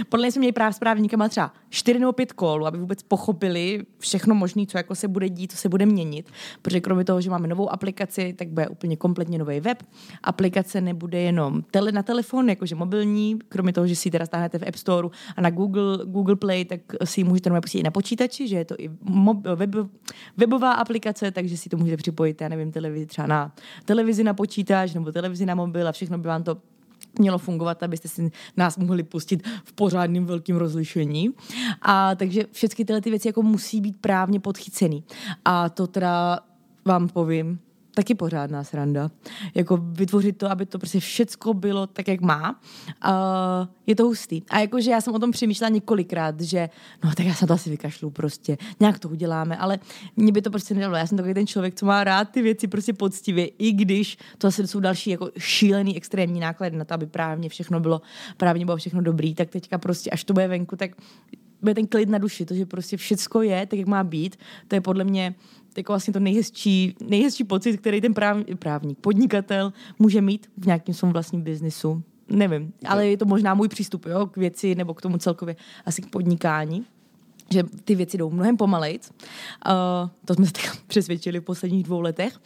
Podle mě jsme měli právě s právníkama třeba čtyři nebo pět kolů, aby vůbec pochopili všechno možné, co jako se bude dít, co se bude měnit. Protože kromě toho, že máme novou aplikaci, tak bude úplně kompletně nový web. Aplikace nebude jenom tele, na telefon, jakože mobilní, kromě toho, že si ji teda stáhnete v App Store a na Google, Google Play, tak si ji můžete pustit i na počítači, že je to i mob, web, webová aplikace, takže si to můžete připojit, já nevím, televizi, třeba na televizi na počítač nebo televizi na mobil a všechno by vám to mělo fungovat, abyste si nás mohli pustit v pořádným velkým rozlišení. A takže všechny tyhle ty věci jako musí být právně podchycený. A to teda vám povím, taky pořádná sranda. Jako vytvořit to, aby to prostě všecko bylo tak, jak má. Uh, je to hustý. A jakože já jsem o tom přemýšlela několikrát, že no tak já se to asi vykašlu prostě. Nějak to uděláme, ale mě by to prostě nedalo. Já jsem takový ten člověk, co má rád ty věci prostě poctivě, i když to asi jsou další jako šílený extrémní náklady na to, aby právně všechno bylo, právně bylo všechno dobrý, tak teďka prostě, až to bude venku, tak bude ten klid na duši, to, že prostě všecko je tak, jak má být. To je podle mě jako vlastně to nejhezčí, nejhezčí pocit, který ten práv, právník, podnikatel může mít v nějakém svém vlastním biznisu. Nevím, ale je to možná můj přístup, jo, k věci nebo k tomu celkově asi k podnikání, že ty věci jdou mnohem pomalejc. Uh, to jsme se tak přesvědčili v posledních dvou letech.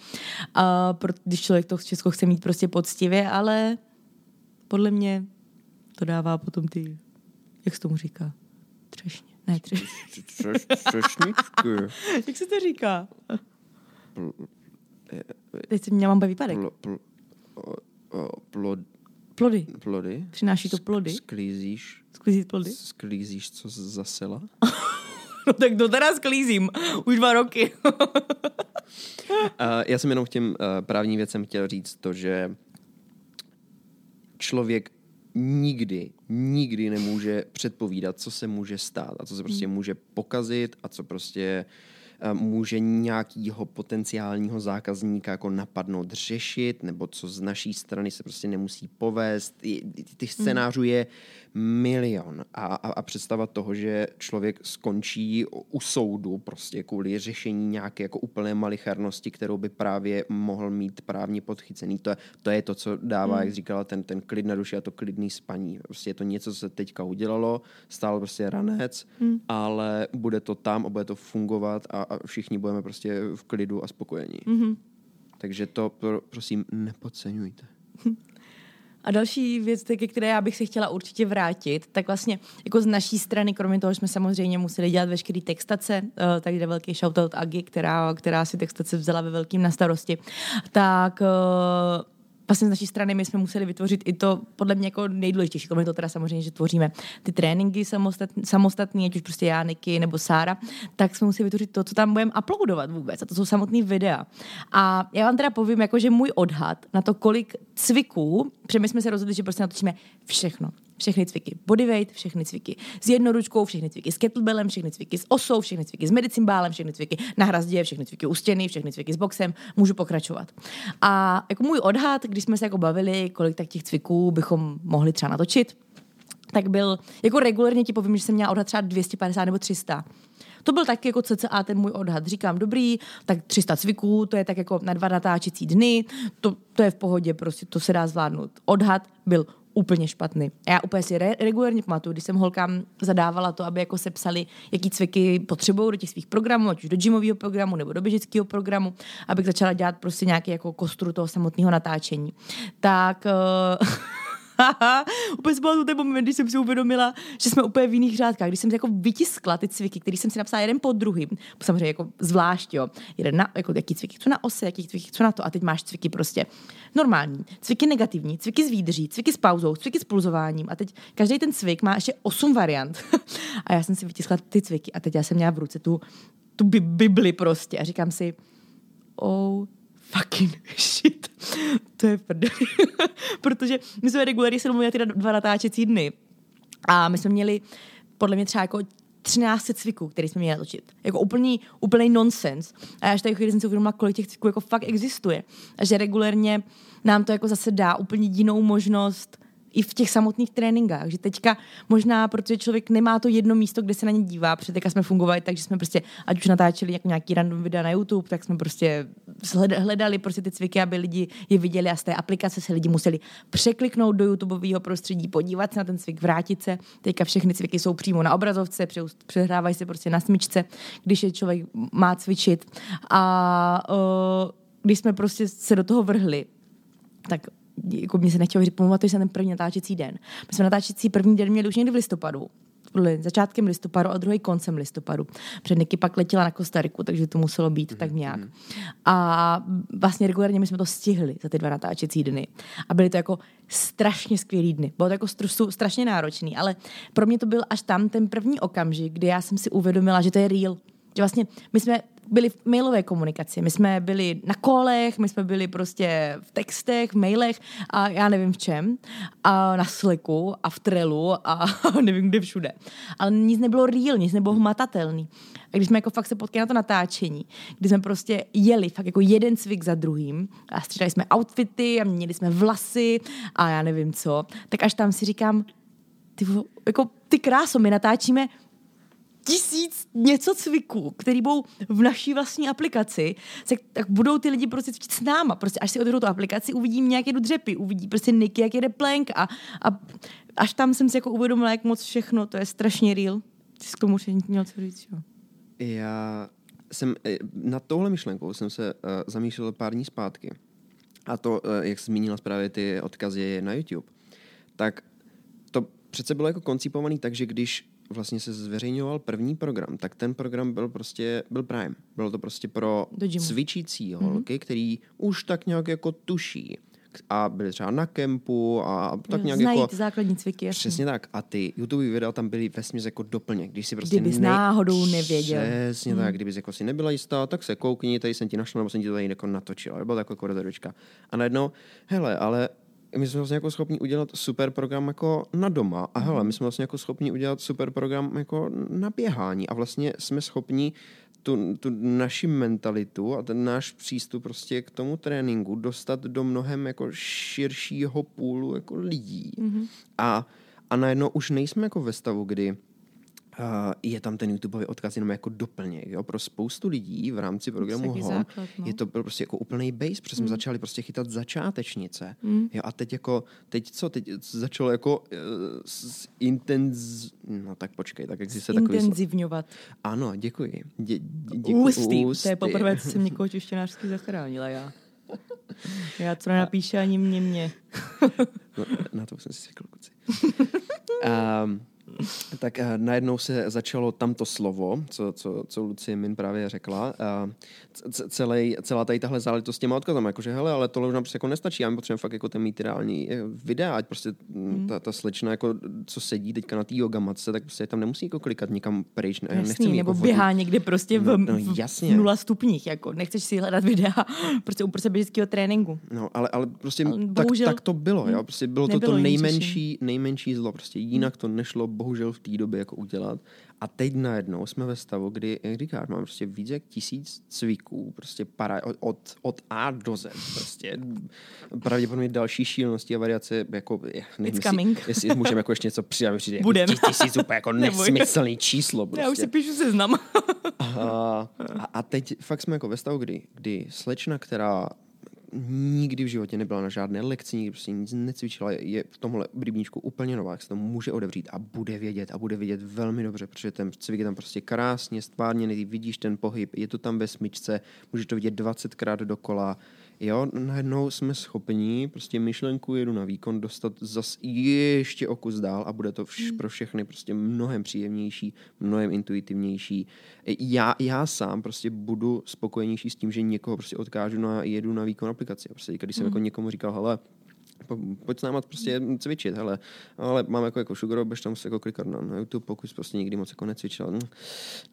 Uh, pro, když člověk to Česko chce mít prostě poctivě, ale podle mě to dává potom ty, jak se tomu říká, třešně. Ne, tři... Třešničky. Jak se to říká? Teď se mě mám bavit výpadek. Pl, pl, pl, pl, Plody. Plody. Přináší to plody. Sklízíš. Sklízíš plody? Sklízíš, co zasela. No tak to teda sklízím. Už dva roky. uh, já jsem jenom k těm uh, právním věcem chtěl říct to, že člověk nikdy, nikdy nemůže předpovídat, co se může stát a co se prostě může pokazit a co prostě uh, může nějakýho potenciálního zákazníka jako napadnout, řešit, nebo co z naší strany se prostě nemusí povést. Těch scénářů je milion a, a, a představa toho, že člověk skončí u soudu prostě kvůli řešení nějaké jako úplné malicharnosti, kterou by právě mohl mít právně podchycený. To, to je to, co dává, mm. jak říkala, ten, ten klid na duši a to klidný spaní. Prostě je to něco, co se teďka udělalo, stál prostě ranec, mm. ale bude to tam a bude to fungovat a, a všichni budeme prostě v klidu a spokojení. Mm-hmm. Takže to pro, prosím nepodceňujte. A další věc, ke které já bych se chtěla určitě vrátit, tak vlastně jako z naší strany, kromě toho, že jsme samozřejmě museli dělat veškerý textace, tak jde velký shoutout Agi, která, která si textace vzala ve velkým na starosti, tak vlastně z naší strany my jsme museli vytvořit i to podle mě jako nejdůležitější, kromě toho teda samozřejmě, že tvoříme ty tréninky samostatný, samostatný, ať už prostě já, Niky nebo Sára, tak jsme museli vytvořit to, co tam budeme uploadovat vůbec, a to jsou samotný videa. A já vám teda povím, jako, že můj odhad na to, kolik cviků, protože my jsme se rozhodli, že prostě natočíme všechno. Všechny cviky bodyweight, všechny cviky s jednoručkou, všechny cviky s kettlebellem, všechny cviky s osou, všechny cviky s medicimbálem, všechny cviky na hrazdě, všechny cviky u stěny, všechny cviky s boxem, můžu pokračovat. A jako můj odhad, když jsme se jako bavili, kolik tak těch cviků bychom mohli třeba natočit, tak byl, jako regulérně ti povím, že jsem měla odhad třeba dvě stě padesát nebo tři sta. To byl tak jako cca ten můj odhad. Říkám, dobrý, tak tři sta cviků, to je tak jako na dva natáčecí dny, to, to je v pohodě, prostě to se dá zvládnout. Odhad byl úplně špatný. A já úplně si re- regulérně pamatuju, když jsem holkám zadávala to, aby jako se psali, jaký cviky potřebují do těch svých programů, ať už do gymového programu nebo do běžeckého programu, abych začala dělat prostě nějaký jako kostru toho samotného natáčení. Tak uh... Haha, úplně jsem byla tu ten moment, když jsem si uvědomila, že jsme úplně v jiných řádkách. Když jsem si jako vytiskla ty cviky, které jsem si napsala jeden po druhým, samozřejmě jako zvlášť, jo, jeden na, jako jaký cviky, co na ose, jaký cviky, co na to, a teď máš cviky prostě normální, cviky negativní, cviky s výdrží, cviky s pauzou, cviky s pulzováním a teď každý ten cvik má ještě osm variant. A já jsem si vytiskla ty cviky a teď já jsem měla v ruce tu, tu bi- bibli prostě a říkám si, oh, fucking shit. To je prdel. Protože my jsme regulárně se domluvili na ty dva natáčecí dny. A my jsme měli podle mě třeba jako třináct cviků, který jsme měli natočit. Jako úplný, úplný nonsens. A já až tady chvíli jsem si uvědomila, kolik těch cviků jako fakt existuje. A že regulérně nám to jako zase dá úplně jinou možnost i v těch samotných tréninkách, že teďka možná, protože člověk nemá to jedno místo, kde se na ně dívá, protože teďka jsme fungovali tak, že jsme prostě, ať už natáčeli nějaký random videa na YouTube, tak jsme prostě hledali prostě ty cviky, aby lidi je viděli a z té aplikace se lidi museli překliknout do YouTubeového prostředí, podívat se na ten cvik, vrátit se. Teďka všechny cviky jsou přímo na obrazovce, přehrávají se prostě na smyčce, když je člověk má cvičit. A uh, když jsme prostě se do toho vrhli, tak jako mě se nechtělo říct, pamatuju se ten první natáčecí den. My jsme natáčecí první den měli už někdy v listopadu. Začátkem listopadu a druhý koncem listopadu. Před Niky pak letěla na Kostariku, takže to muselo být mm, tak nějak. Mm. A vlastně regulárně my jsme to stihli za ty dva natáčecí dny. A byly to jako strašně skvělý dny. Bylo to jako stru, strašně náročný, ale pro mě to byl až tam ten první okamžik, kdy já jsem si uvědomila, že to je real. Že vlastně my jsme byli v mailové komunikaci, my jsme byli na kolech, my jsme byli prostě v textech, v mailech a já nevím v čem, a na Slacku a v Trelu a nevím kde všude. Ale nic nebylo real, nic nebylo hmatatelný. A když jsme jako fakt se potkali na to natáčení, kdy jsme prostě jeli fakt jako jeden cvik za druhým a střídali jsme outfity a měli jsme vlasy a já nevím co, tak až tam si říkám, ty, jako, ty kráso, my natáčíme tisíc něco cviků, který budou v naší vlastní aplikaci, se, tak budou ty lidi prostě cvičit s náma. Prostě až si odhrou tu aplikaci, uvidí mě, jak jedu dřepy, uvidí prostě Niky, jak jede plank a, a až tam jsem si jako uvědomila, jak moc všechno, to je strašně real. Ty jsi komu měl co říct, jo? Já jsem, nad touhle myšlenkou jsem se uh, zamýšlel pár dní zpátky. A to, uh, jak zmínila právě ty odkazy na YouTube, tak to přece bylo jako koncipovaný tak, že když vlastně se zveřejňoval první program, tak ten program byl prostě, byl prime. Bylo to prostě pro cvičící holky, mm-hmm. který už tak nějak jako tuší, a byli třeba na kempu a tak jo, nějak znají jako... Znají základní cviky. Přesně tak. A ty YouTube videa tam byly vesměs jako doplněk. Když si prostě kdybys nej... náhodou nevěděl. Přesně hmm. tak. Kdybys jako si nebyla jistá, tak se koukni, tady jsem ti našla, nebo jsem ti to tady jako natočila. Byla taková jako rozhodočka. A najednou, hele, ale... my jsme vlastně jako schopni udělat super program jako na doma a hele, my jsme vlastně jako schopni udělat super program jako na běhání a vlastně jsme schopni tu, tu naši mentalitu a ten náš přístup prostě k tomu tréninku dostat do mnohem jako širšího půlu jako lidí. Mm-hmm. A, a najednou už nejsme jako ve stavu, kdy Uh, je tam ten YouTubeový odkaz jenom jako doplněk. Jo? Pro spoustu lidí v rámci programu Home základ, no. je to prostě jako úplný base, protože jsme mm. začali prostě chytat začátečnice. Mm. Jo? A teď jako, teď co? Teď začalo jako uh, s intenz... No tak počkej, tak jak si se takový... Intenzivňovat. Ano, děkuji. Dě, dě, ústy. ústy. To je poprvé, co jsem někoho češtěnářsky zachránila já. Já to nenapíšu ani mě mě. No, na to jsem si řekl, kluci. Um, Tak uh, najednou se začalo tamto slovo, co, co, co Lucie Min právě řekla, uh, c- celý, celá tady tahle záležitost s těma odkazama, jakože hele, ale tohle už nám prostě jako nestačí, já mi potřebujeme fakt jako ten mít reální videa, ať prostě mm. ta, ta slečna, jako, co sedí teďka na té jogamatce, tak prostě tam nemusí jako klikat nikam pryč. Ne, jasný, nebo jako běhá vodu. Někde prostě v, no, no, v nula stupních, jako nechceš si hledat videa prostě u prostě běžeckého tréninku. No, ale, ale prostě ale tak, tak to bylo, jo, prostě bylo to to nejmenší, nejmenší zlo, prostě jinak to nešlo bohužel v té době jako udělat. A teď najednou jsme ve stavu, kdy, jak říkáš, mám prostě víc jak tisíc cviků, prostě para, od, od A do Z, prostě pravděpodobně další šílenosti a variace, jako, nevím, jestli, jestli můžeme jako ještě něco přidat, přijde budem. Jako tisíc úplně jako nesmyslný číslo. Prostě. Já už si píšu seznam. a, a teď fakt jsme jako ve stavu, kdy, kdy slečna, která nikdy v životě nebyla na žádné lekci, nikdy prostě nic necvičila, je v tomhle rybníčku úplně nová, jak se to může odevřít a bude vědět a bude vědět velmi dobře, protože ten cvik je tam prostě krásně, stvárně, vidíš ten pohyb, je to tam ve smyčce, můžeš to vidět dvacetkrát dokola. Jo, najednou jsme schopni prostě myšlenku jedu na výkon dostat zas ještě o kus dál a bude to vš- pro všechny prostě mnohem příjemnější, mnohem intuitivnější. Já, já sám prostě budu spokojenější s tím, že někoho prostě odkážu na jedu na výkon aplikaci. Prostě, když jsem mm. jako někomu říkal, hele, Po, pojď s náma prostě cvičit, hele. Ale mám jako, jako sugar, bež tam se jako klikat na, na YouTube, pokud prostě nikdy moc jako necvičil. No,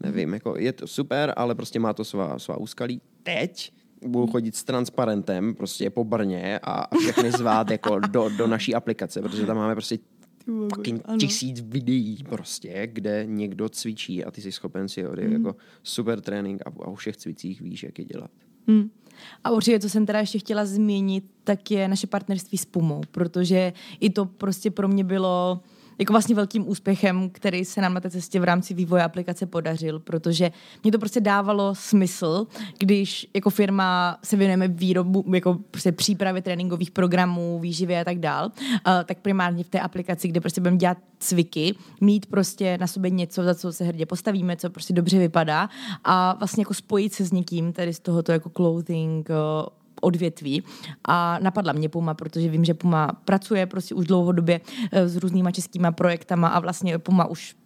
nevím, jako je to super, ale prostě má to svá, svá úskalí. Teď budu chodit s transparentem prostě po Brně a všechny zvát jako do, do naší aplikace, protože tam máme prostě fucking tisíc videí prostě, kde někdo cvičí a ty jsi schopen si odjet mm. jako super trénink a, a u všech cvicích víš, jak je dělat. Mm. A určitě, co jsem teda ještě chtěla změnit, tak je naše partnerství s Pumou, protože i to prostě pro mě bylo jako vlastně velkým úspěchem, který se nám na té cestě v rámci vývoje aplikace podařil, protože mě to prostě dávalo smysl, když jako firma se věnujeme výrobu, jako prostě přípravě tréninkových programů, výživě a tak dál, tak primárně v té aplikaci, kde prostě budeme dělat cviky, mít prostě na sobě něco, za co se hrdě postavíme, co prostě dobře vypadá a vlastně jako spojit se s někým, tady z tohoto jako clothing odvětví a napadla mě Puma, protože vím, že Puma pracuje prostě už dlouhodobě s různýma českýma projektama a vlastně Puma už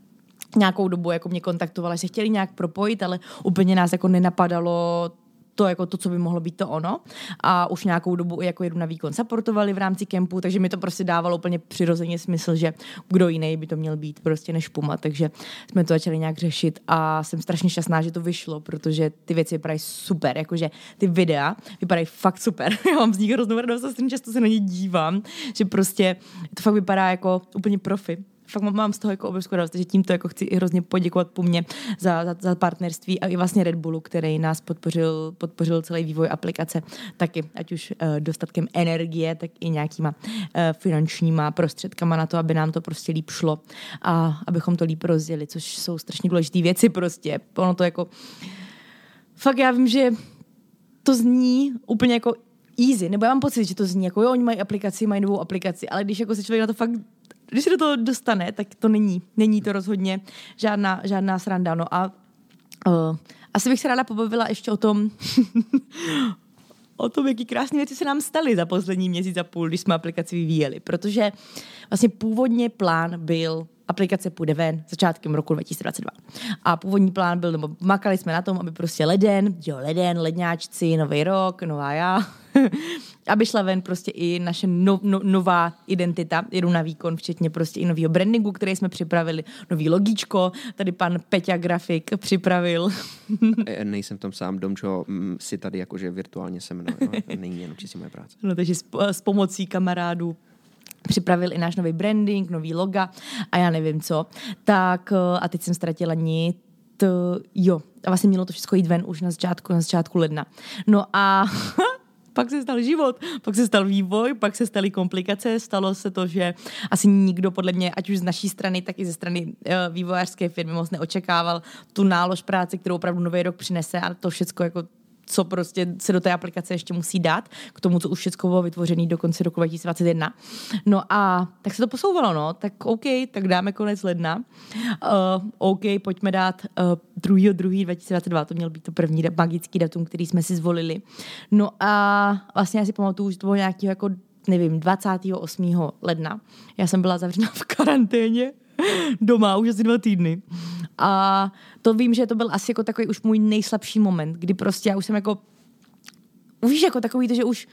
nějakou dobu jako mě kontaktovala, že se chtěli nějak propojit, ale úplně nás jako nenapadalo to, jako to, co by mohlo být to ono. A už nějakou dobu jako jedu na výkon supportovali v rámci kempu, takže mi to prostě dávalo úplně přirozeně smysl, že kdo jiný by to měl být prostě než Puma, takže jsme to začali nějak řešit a jsem strašně šťastná, že to vyšlo, protože ty věci vypadají super, jakože ty videa vypadají fakt super. Já mám z nich hroznou radost a strašně často se na ně dívám, že prostě to fakt vypadá jako úplně profi. Fakt mám z toho jako obrovskou radost, takže tímto jako chci i hrozně poděkovat po mně za, za, za partnerství a i vlastně Red Bullu, který nás podpořil, podpořil celý vývoj aplikace taky, ať už uh, dostatkem energie, tak i nějakýma uh, finančníma prostředkama na to, aby nám to prostě líp šlo a abychom to líp rozdělili, což jsou strašně důležité věci prostě. Ono to jako... Fakt já vím, že to zní úplně jako easy, nebo já mám pocit, že to zní jako jo, oni mají aplikaci, mají novou aplikaci, ale když jako se člověk na to fakt... Když se do toho dostane, tak to není. Není to rozhodně žádná, žádná sranda. No a uh, asi bych se ráda pobavila ještě o tom, o tom, jaký krásné věci se nám staly za poslední měsíc a půl, když jsme aplikaci vyvíjeli. Protože vlastně původně plán byl, aplikace půjde ven začátkem roku dva tisíce dvacet dva. A původní plán byl, nebo makali jsme na tom, aby prostě leden, jo, leden, ledňáčci, nový rok, nová já... aby šla ven prostě i naše no, no, nová identita, Jedu na výkon, včetně prostě i novýho brandingu, který jsme připravili, nový logičko, tady pan Peťa grafik připravil. Nejsem v tom sám, Domčo, si tady jakože virtuálně se mnou, není jenom čistě moje práce. No takže s, s pomocí kamarádů připravil i náš nový branding, nový loga a já nevím co. Tak a teď jsem ztratila nit. Jo, a vlastně mělo to všechno jít ven už na začátku, na začátku ledna. No a pak se stal život, pak se stal vývoj, pak se staly komplikace, stalo se to, že asi nikdo podle mě, ať už z naší strany, tak i ze strany e, vývojářské firmy moc neočekával tu nálož práce, kterou opravdu nový rok přinese a to všechno jako co prostě se do té aplikace ještě musí dát, k tomu, co už všechno bylo vytvořený do konce roku dva tisíce dvacet jedna. No a tak se to posouvalo, no, tak OK, tak dáme konec ledna. Uh, OK, pojďme dát uh, druhého druhého dva tisíce dvacet dva, to měl být to první magický datum, který jsme si zvolili. No a vlastně já si pamatuju, že to bylo nějakého jako, nevím, dvacátého osmého ledna. Já jsem byla zavřena v karanténě doma už asi dva týdny. A to vím, že to byl asi jako takový už můj nejslabší moment, kdy prostě já už jsem jako, už jako takový to, že už,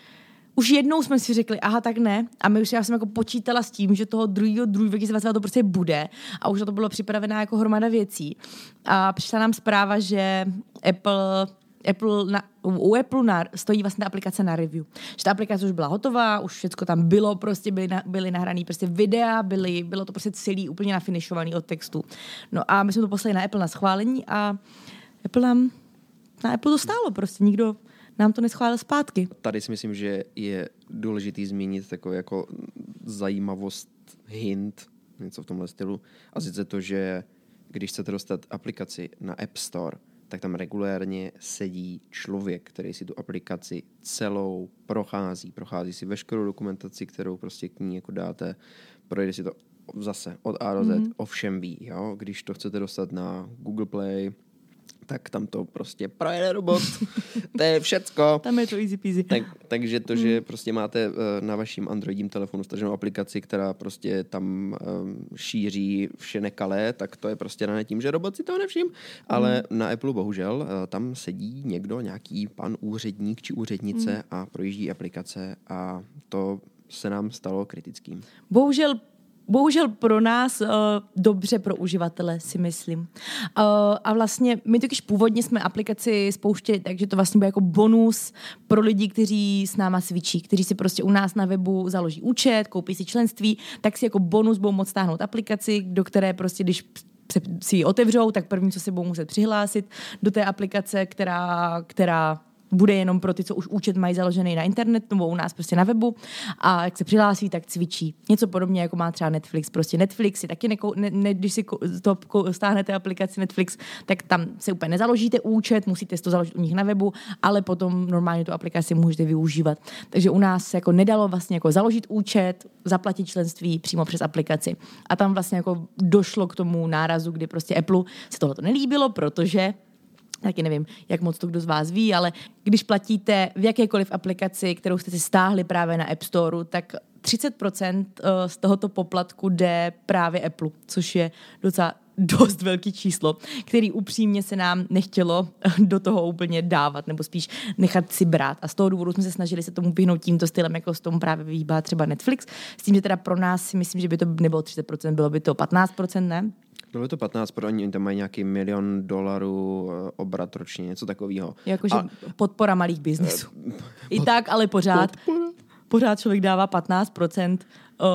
už jednou jsme si řekli, aha, tak ne, a my už já jsem jako počítala s tím, že toho druhého druhého dva tisíce dvacet dva to prostě bude a už na to bylo připravená jako hromada věcí. A přišla nám zpráva, že Apple... Apple na, u Apple na, stojí vlastně ta aplikace na review. Že ta aplikace už byla hotová, už všechno tam bylo, prostě byly, na, byly nahraný prostě videa, byly, bylo to prostě celý úplně nafinišovaný od textu. No a my jsme to poslali na Apple na schválení a Apple nám, na Apple to stálo prostě, nikdo nám to neschválil zpátky. Tady si myslím, že je důležitý zmínit takovou jako zajímavost, hint, něco v tomhle stylu. A sice to, že když chcete dostat aplikaci na App Store, tak tam regulérně sedí člověk, který si tu aplikaci celou prochází. Prochází si veškerou dokumentaci, kterou prostě k ní jako dáte. Projde si to zase od A do Z, mm-hmm. o všem ví. Jo? Když to chcete dostat na Google Play, tak tam to prostě projede robot. To je všecko. Tam je to easy peasy. Tak, takže to, že prostě máte na vaším Androidním telefonu staženou aplikaci, která prostě tam šíří vše nekalé, tak to je prostě dané tím, že robot si toho nevšim. Ale mm. na Apple bohužel tam sedí někdo, nějaký pan úředník či úřednice mm. a projíždí aplikace a to se nám stalo kritickým. Bohužel Bohužel pro nás, uh, dobře pro uživatele, si myslím. Uh, a vlastně my totiž původně jsme aplikaci spouštěli, takže to vlastně bude jako bonus pro lidi, kteří s náma cvičí, kteří si prostě u nás na webu založí účet, koupí si členství, tak si jako bonus budou moct stáhnout aplikaci, do které prostě, když si ji otevřou, tak první, co se budou muset přihlásit do té aplikace, která... která bude jenom pro ty, co už účet mají založený na internetu nebo u nás prostě na webu a jak se přihlásí, tak cvičí. Něco podobně, jako má třeba Netflix. Prostě Netflix si taky, nekou, ne, ne, když si to stáhnete aplikaci Netflix, tak tam se úplně nezaložíte účet, musíte si to založit u nich na webu, ale potom normálně tu aplikaci můžete využívat. Takže u nás se jako nedalo vlastně jako založit účet, zaplatit členství přímo přes aplikaci. A tam vlastně jako došlo k tomu nárazu, kdy prostě Apple se tohle to nelíbilo, protože taky nevím, jak moc to kdo z vás ví, ale když platíte v jakékoliv aplikaci, kterou jste si stáhli právě na App Store, tak třicet procent z tohoto poplatku jde právě Apple, což je docela dost velký číslo, který upřímně se nám nechtělo do toho úplně dávat, nebo spíš nechat si brát. A z toho důvodu jsme se snažili se tomu vyhnout tímto stylem, jako s tomu právě vyhýbá třeba Netflix, s tím, že teda pro nás si myslím, že by to nebylo třicet procent, bylo by to patnáct procent, ne? Bylo to patnáct, pro oni tam mají nějaký milion dolarů obrat ročně, něco takového. Jakože a... podpora malých biznesů. Pod... I tak, ale pořád podpora. Pořád člověk dává patnáct procent uh,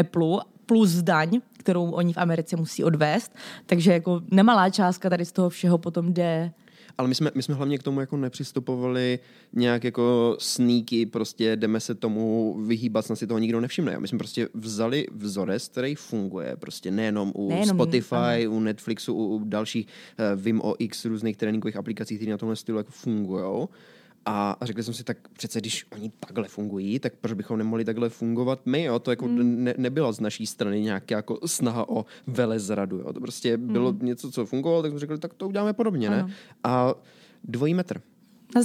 Apple plus daň, kterou oni v Americe musí odvést. Takže jako nemalá částka tady z toho všeho potom jde. Ale my jsme, my jsme hlavně k tomu jako nepřistupovali nějak jako sníky, prostě jdeme se tomu vyhýbat, snad si toho nikdo nevšimne. My jsme prostě vzali vzorec, který funguje prostě nejenom u nejenom Spotify, nejenom. u Netflixu, u, u dalších uh, Vimeo X různých tréninkových aplikací, které na tomhle stylu jako fungujou. A řekli jsem si, tak přece, když oni takhle fungují, tak proč bychom nemohli takhle fungovat my, jo? To jako hmm. ne, nebyla z naší strany nějaká jako snaha o velezradu, jo? To prostě bylo hmm. něco, co fungovalo, tak jsme řekli, tak to uděláme podobně, ano. ne? A dvojí metr.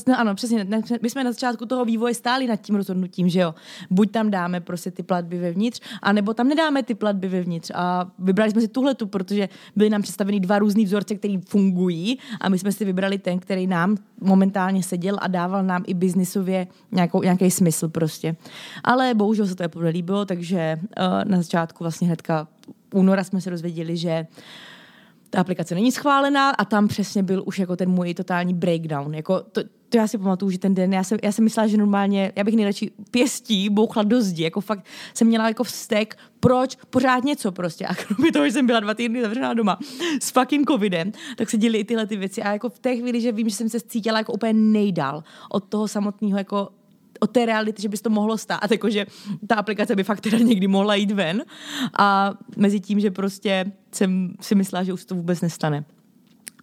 No, ano, přesně. My jsme na začátku toho vývoje stáli nad tím rozhodnutím, že jo. Buď tam dáme prostě ty platby vevnitř, anebo tam nedáme ty platby vevnitř. A vybrali jsme si tuhletu, protože byly nám představeny dva různý vzorce, které fungují, a my jsme si vybrali ten, který nám momentálně seděl a dával nám i biznisově nějakou, nějaký smysl prostě. Ale bohužel se to Apple nelíbilo, takže uh, na začátku vlastně hnedka února jsme se dozvěděli, že ta aplikace není schválená, a tam přesně byl už jako ten můj totální breakdown. Jako to, to já si pamatuju, že ten den, já jsem, já jsem myslela, že normálně, já bych nejradši pěstí bouchla do zdi, jako fakt jsem měla jako vztek, proč, pořád něco prostě. A kromě toho, že jsem byla dva týdny zavřená doma s fucking covidem, tak se děly i tyhle ty věci. A jako v té chvíli, že vím, že jsem se cítila jako úplně nejdál od toho samotného, jako o té reality, že by se to mohlo stát, jakože ta aplikace by fakt teda někdy mohla jít ven, a mezi tím, že prostě jsem si myslela, že už to vůbec nestane.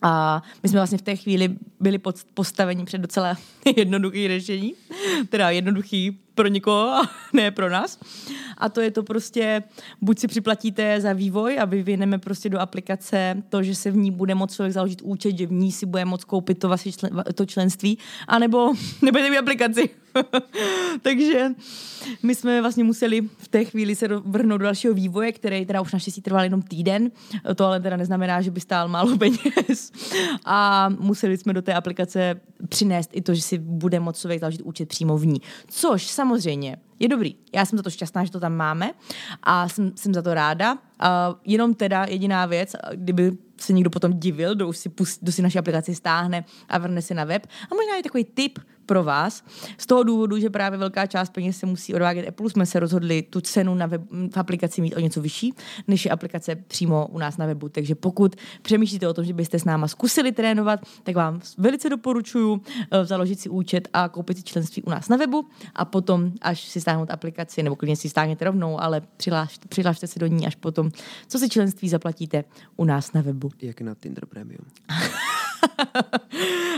A my jsme vlastně v té chvíli byli postaveni před docela jednoduchý řešení, teda jednoduchý pro nikoho a ne pro nás. A to je to prostě, buď si připlatíte za vývoj a vyvineme prostě do aplikace to, že se v ní bude moct člověk založit účet, že v ní si bude moct koupit to vaše člen, to členství, anebo nebudete mít aplikaci. Takže my jsme vlastně museli v té chvíli se vrhnout do dalšího vývoje, který teda už naštěstí trval jenom týden, to ale teda neznamená, že by stál málo peněz, a museli jsme do té aplikace přinést i to, že si bude moct člověk založit účet přímo v ní, což samozřejmě je dobrý. Já jsem za to šťastná, že to tam máme, a jsem, jsem za to ráda. A jenom teda jediná věc, kdyby se někdo potom divil, kdo si, si naši aplikaci stáhne a vrne si na web. A možná je takový tip pro vás. Z toho důvodu, že právě velká část peněz se musí odvádět Apple, jsme se rozhodli tu cenu na web, v aplikaci mít o něco vyšší, než je aplikace přímo u nás na webu. Takže pokud přemýšlíte o tom, že byste s náma zkusili trénovat, tak vám velice doporučuju založit si účet a koupit si členství u nás na webu, a potom, až si stáhnout aplikaci, nebo klidně si stáhněte rovnou, ale přihlašte, přihlašte se do ní až potom, co si členství zaplatíte u nás na webu. Jak na Tinder Premium.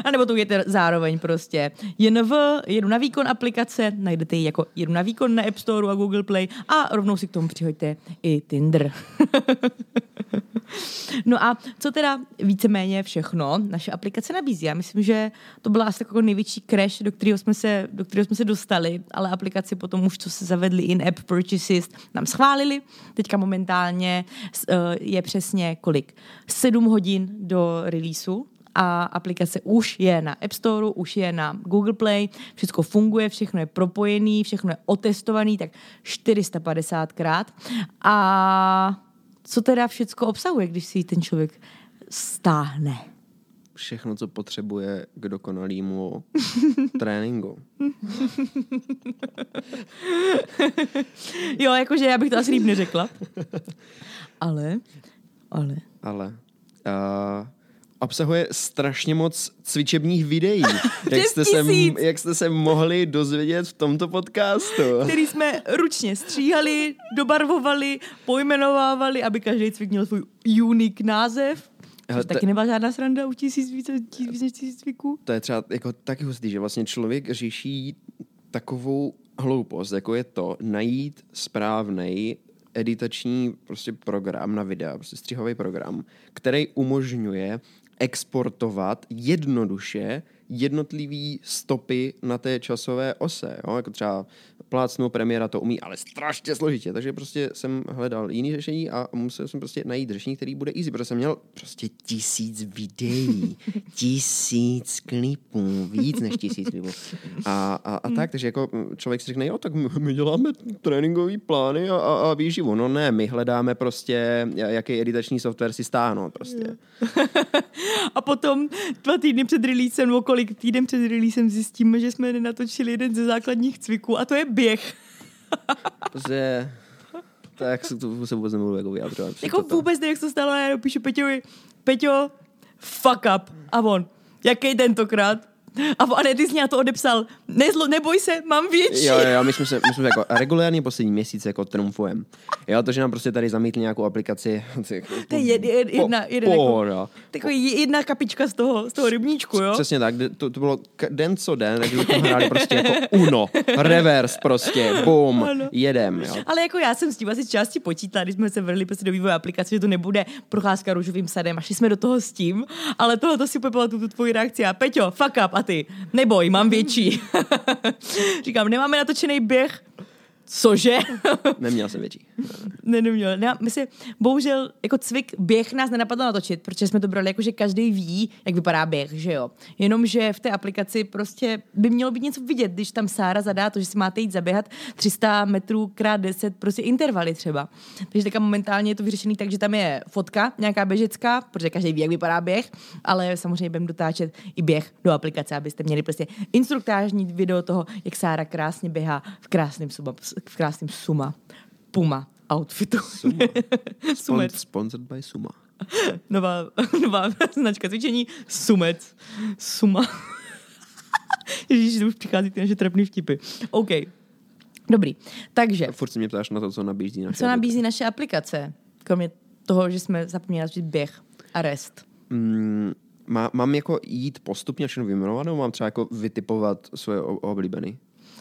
A nebo to udějte zároveň prostě. J N V, Jedu na výkon aplikace, najdete ji jako Jedu na výkon na App Store a Google Play, a rovnou si k tomu přihoďte i Tinder. No a co teda víceméně všechno naše aplikace nabízí? Já myslím, že to byla asi takový největší crash, do kterého jsme se, do kterého jsme se dostali, ale aplikaci potom už, co se zavedli in-app purchases, nám schválili. Teďka momentálně je přesně kolik? sedm hodin do releaseu. A aplikace už je na App Store, už je na Google Play, všechno funguje, všechno je propojený, všechno je otestovaný, tak čtyři sta padesát krát. A co teda všechno obsahuje, když si ten člověk stáhne? Všechno, co potřebuje k dokonalýmu tréninku. Jo, jakože já bych to asi líp neřekla. Ale, ale. Ale. Uh... Obsahuje strašně moc cvičebních videí, jak, jste se, jak jste se mohli dozvědět v tomto podcastu. Který jsme ručně stříhali, dobarvovali, pojmenovávali, aby každý cvik měl svůj unik název. Hele, taky nebyla žádná sranda u tisíc více než tisíc cviků. To je třeba jako taky hustý, že vlastně člověk řeší takovou hloupost, jako je to najít správnej editační prostě program na videa, prostě střihový program, který umožňuje exportovat jednoduše jednotlivý stopy na té časové ose. Jo? Jako třeba plácnou premiéra to umí, ale strašně složitě. Takže prostě jsem hledal jiný řešení a musel jsem prostě najít řešení, který bude easy, protože jsem měl prostě tisíc videí, tisíc klipů, víc než tisíc klipů. A, a, a tak, takže jako člověk si řekne, jo, tak my, my děláme tréninkový plány a, a, a výživu. No ne, my hledáme prostě, jaký editační software si stáhnout prostě. A potom dva týdny před releasem, nebo kolik týden před releasem zjistíme, že jsme nenatočili jeden ze základních cviků, a to je běh. Protože tak se to se vůbec nemůžu jako vyjádřovat. Jako vůbec ne, jak se to stalo, já dopíšu Peťovi, Peťo, fuck up. A on, jaký tentokrát? A, a ne, ty jsi mě to odepsal. Nezlo, neboj se, mám větší. Jo, jo, my jsme se, my jsme se jako regulárně poslední měsíc jako trumfujem. Jo, to, že nám prostě tady zamítli nějakou aplikaci. To je jed, jed, jedna, jeden, po, jako, takový jedna kapička z toho, z toho rybníčku, jo? Přesně tak, to, to bylo den co den, takže jsme hráli prostě jako uno, reverse prostě, boom, ano. Jedem. Jo. Ale jako já jsem s tím asi části počítala, když jsme se vrhli prostě do vývoje aplikace, že to nebude procházka růžovým sadem, a šli jsme do toho s tím, ale tohle to si pojpala tu, tu tvoji reakci a Peťo, fuck up. ty, neboj, mám větší. Říkám, nemáme natočený běh. Cože? Neměl jsem větší. Ne, neměl. Ne, my si, bohužel, jako cvik běh nás nenapadlo natočit, protože jsme to brali jako, že každý ví, jak vypadá běh, že jo. Jenomže v té aplikaci prostě by mělo být něco vidět, když tam Sára zadá to, že si máte jít zaběhat tři sta metrů krát deset, prostě intervaly třeba. Takže teďka momentálně je to vyřešený tak, že tam je fotka, nějaká běžecká, protože každý ví, jak vypadá běh, ale samozřejmě budeme dotáčet i běh do aplikace, abyste měli prostě instruktážní video toho, jak Sára krásně běhá v krásném suba. v krásném Suma, Puma outfitu. Suma. Spon- sponsored by Suma. Nová, nová značka cvičení Sumec. Suma. Ježíš, to už přichází ty naše trapný vtipy. OK. Dobrý. Takže. A furt si mě ptáš na to, co nabízí naše aplikace. Co nabízí naše aplikace? Kromě toho, že jsme zapomněli začít běh a rest. Mm, má, mám jako jít postupně všechno vyjmenovat, nebo mám třeba jako vytipovat svoje oblíbené?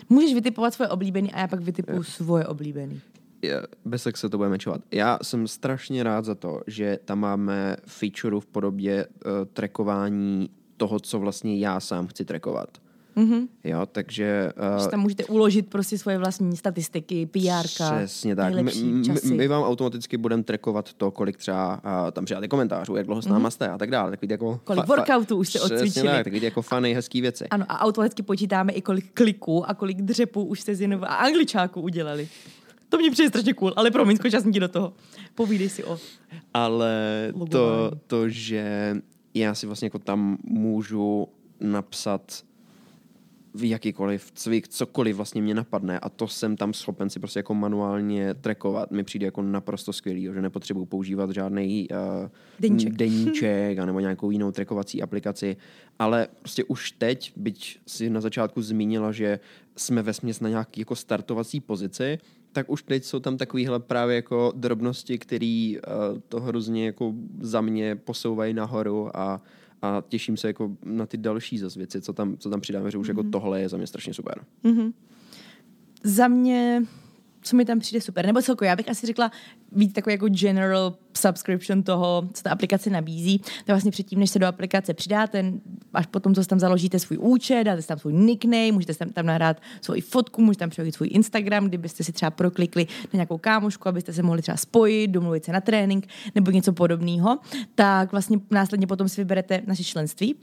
Můžeš vytipovat svoje oblíbený a já pak vytipuju yeah. svoje oblíbený. Yeah, bez tak se to bude mečovat. Já jsem strašně rád za to, že tam máme feature v podobě uh, trackování toho, co vlastně já sám chci trackovat. Mm-hmm. Jo, takže... Uh, že tam můžete uložit prostě svoje vlastní statistiky, pé érka. Přesně tak. My, my, my vám automaticky budeme trackovat to, kolik třeba uh, tam přidáte komentářů, jak dlouho s náma jste a tak dále. Takový jako kolik fa- workoutů už jste odcvičili. Tak, takový jako fany, hezký věci. Ano, a automaticky počítáme i kolik kliků a kolik dřepů už jste z jinova a angličáků udělali. To mě přijde strašně cool, ale promiň, skočasní ti do toho. Povídej si o... Ale to, to, že já si vlastně jako tam můžu napsat jakýkoliv cvik, cokoliv vlastně mě napadne a to jsem tam schopen si prostě jako manuálně trackovat. Mi přijde jako naprosto skvělý, že nepotřebuji používat žádnej uh, deníček, deníček nebo nějakou jinou trackovací aplikaci, ale prostě už teď, byť si na začátku zmínila, že jsme vesměs na nějaký jako startovací pozici, tak už teď jsou tam takovýhle právě jako drobnosti, které uh, to hrozně jako za mě posouvají nahoru a A těším se jako na ty další zase věci, co tam, co tam přidáme, že už mm-hmm. jako tohle je za mě strašně super. Mm-hmm. Za mě, co mi tam přijde super, nebo celkově, já bych asi řekla víc takový jako general subscription toho, co ta aplikace nabízí. To vlastně předtím, než se do aplikace přidáte, až potom, co tam založíte svůj účet, dáte tam svůj nickname, můžete tam, tam nahrát svoji fotku, můžete tam přehodit svůj Instagram, kdybyste si třeba proklikli na nějakou kámošku, abyste se mohli třeba spojit, domluvit se na trénink nebo něco podobného, tak vlastně následně potom si vyberete naše členství.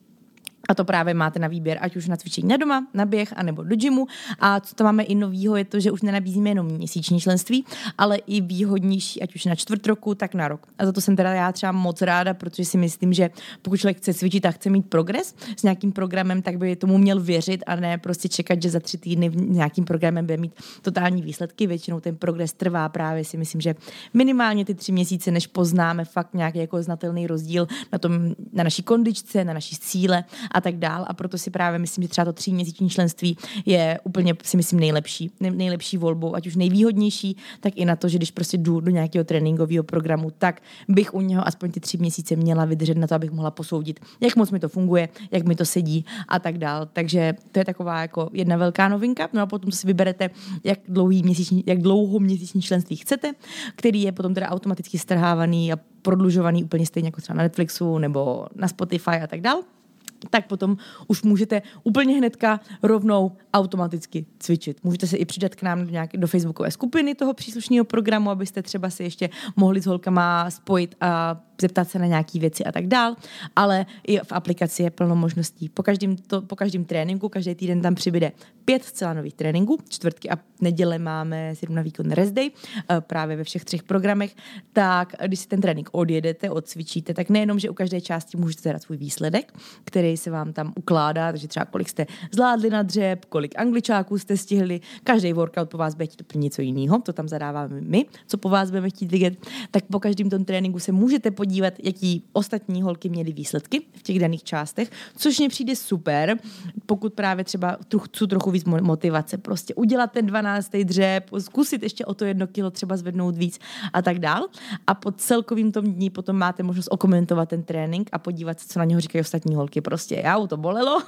A to právě máte na výběr, ať už na cvičení na doma, na běh, anebo do gymu. A co tam máme i novýho, je to, že už nenabízíme jenom měsíční členství, ale i výhodnější, ať už na čtvrt roku, tak na rok. A za to jsem teda já třeba moc ráda, protože si myslím, že pokud člověk chce cvičit a chce mít progres s nějakým programem, tak by tomu měl věřit a ne prostě čekat, že za tři týdny nějakým programem bude mít totální výsledky. Většinou ten progres trvá právě, si myslím, že minimálně ty tři měsíce, než poznáme fakt nějaký jako znatelný rozdíl na tom, na naší kondičce, na naší síle a tak dál, a proto si právě myslím, že třeba to tříměsíční členství je úplně, si myslím, nejlepší, nejlepší volbou, ať už nejvýhodnější, tak i na to, že když prostě jdu do nějakého tréninkového programu, tak bych u něho aspoň ty tři měsíce měla vydržet na to, abych mohla posoudit, jak moc mi to funguje, jak mi to sedí a tak dál. Takže to je taková jako jedna velká novinka. No a potom si vyberete, jak dlouhý měsíční, jak dlouho měsíční členství chcete, který je potom teda automaticky strhávaný a prodlužovaný úplně stejně jako třeba na Netflixu nebo na Spotify a tak dál. Tak potom už můžete úplně hnedka rovnou automaticky cvičit. Můžete se i přidat k nám do, nějaké, do facebookové skupiny toho příslušného programu, abyste třeba se ještě mohli s holkama spojit a zeptat se na nějaké věci a tak dál, ale i v aplikaci je plno možností. Po každém, to, po každém tréninku, každý týden tam přibyde pět zcela nových tréninků, čtvrtky a neděle máme Jedu na výkon rest day, právě ve všech třech programech, tak když si ten trénink odjedete, odcvičíte, tak nejenom, že u každé části můžete dát svůj výsledek, který se vám tam ukládá, takže třeba kolik jste zvládli na dřep, kolik angličáků jste stihli, každý workout po vás bude chtít úplně něco jiného, to tam zadáváme my, co po vás budeme chtít vidět, tak po každém tom tréninku se můžete podívat, dívat, jaký ostatní holky měly výsledky v těch daných částech, což mně přijde super, pokud právě třeba trochu, trochu víc motivace, prostě udělat ten dvanáctý dřep, zkusit ještě o to jedno kilo třeba zvednout víc a tak dál. A po celkovým tom dní potom máte možnost okomentovat ten trénink a podívat se, co na něho říkají ostatní holky. Prostě já, to bolelo,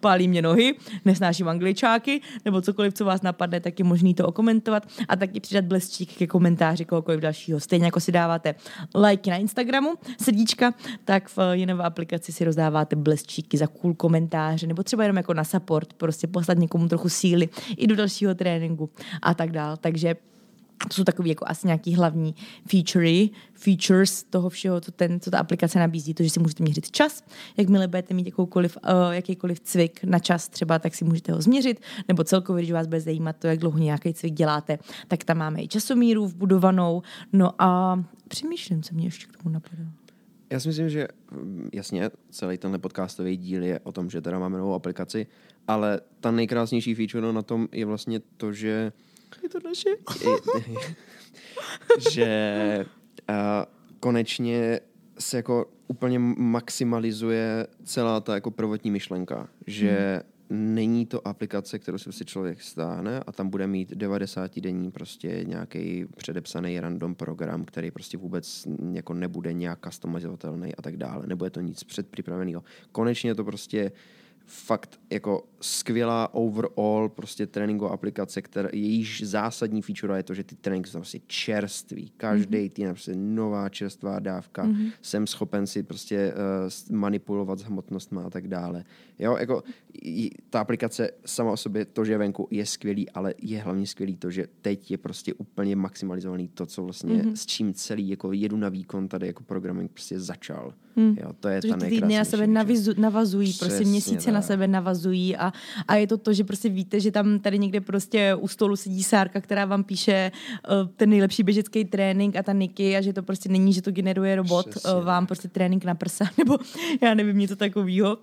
pálí mě nohy, nesnáším angličáky, nebo cokoliv, co vás napadne, tak je možný to okomentovat a taky přidat blesčík ke komentáři kohokoliv dalšího. Stejně jako si dáváte lajky na Instagram, Instagramu, srdíčka, tak v jiné aplikaci si rozdáváte blesčíky za cool komentáře, nebo třeba jenom jako na support, prostě poslat někomu trochu síly i do dalšího tréninku a tak dál. Takže to jsou takový jako asi nějaký hlavní featurey, features toho všeho, co, ten, co ta aplikace nabízí, to, že si můžete měřit čas, jakmile budete mít jakoukoliv, uh, jakýkoliv cvik na čas třeba, tak si můžete ho změřit, nebo celkově, když vás bude zajímat to, jak dlouho nějaký cvik děláte, tak tam máme i časomíru vbudovanou, no a přemýšlím, co mě ještě k tomu napadlo. Já si myslím, že jasně, celý tenhle podcastový díl je o tom, že teda máme novou aplikaci, ale ta nejkrásnější feature na tom je vlastně to, že je to naše? že uh, konečně se jako úplně maximalizuje celá ta jako prvotní myšlenka, že hmm. není to aplikace, kterou si člověk stáhne a tam bude mít devadesát denní prostě nějaký předepsaný random program, který prostě vůbec jako nebude nějak customizovatelný a tak dále. Nebude to nic předpřipraveného. Konečně to prostě fakt jako skvělá overall prostě tréninková aplikace, která, jejíž zásadní feature je to, že ty tréninky jsou prostě čerství. Každý mm-hmm. týden prostě nová čerstvá dávka. Mm-hmm. Jsem schopen si prostě uh, manipulovat s hmotnostma a tak dále. Jo, jako j, ta aplikace sama o sobě, to, že je venku, je skvělý, ale je hlavně skvělý to, že teď je prostě úplně maximalizovaný to, co vlastně mm-hmm. s čím celý jako jedu na výkon tady jako programming prostě začal. Mm. Jo, to je to, ta nejkrásnější. Ty dny na sebe navizu, navazují, přesně, prostě měsíce tak. na sebe navazují a a je to to, že prostě víte, že tam tady někde prostě u stolu sedí Sárka, která vám píše uh, ten nejlepší běžecký trénink a ta Niky a že to prostě není, že to generuje robot, uh, vám prostě trénink na prsa nebo já nevím, něco takového.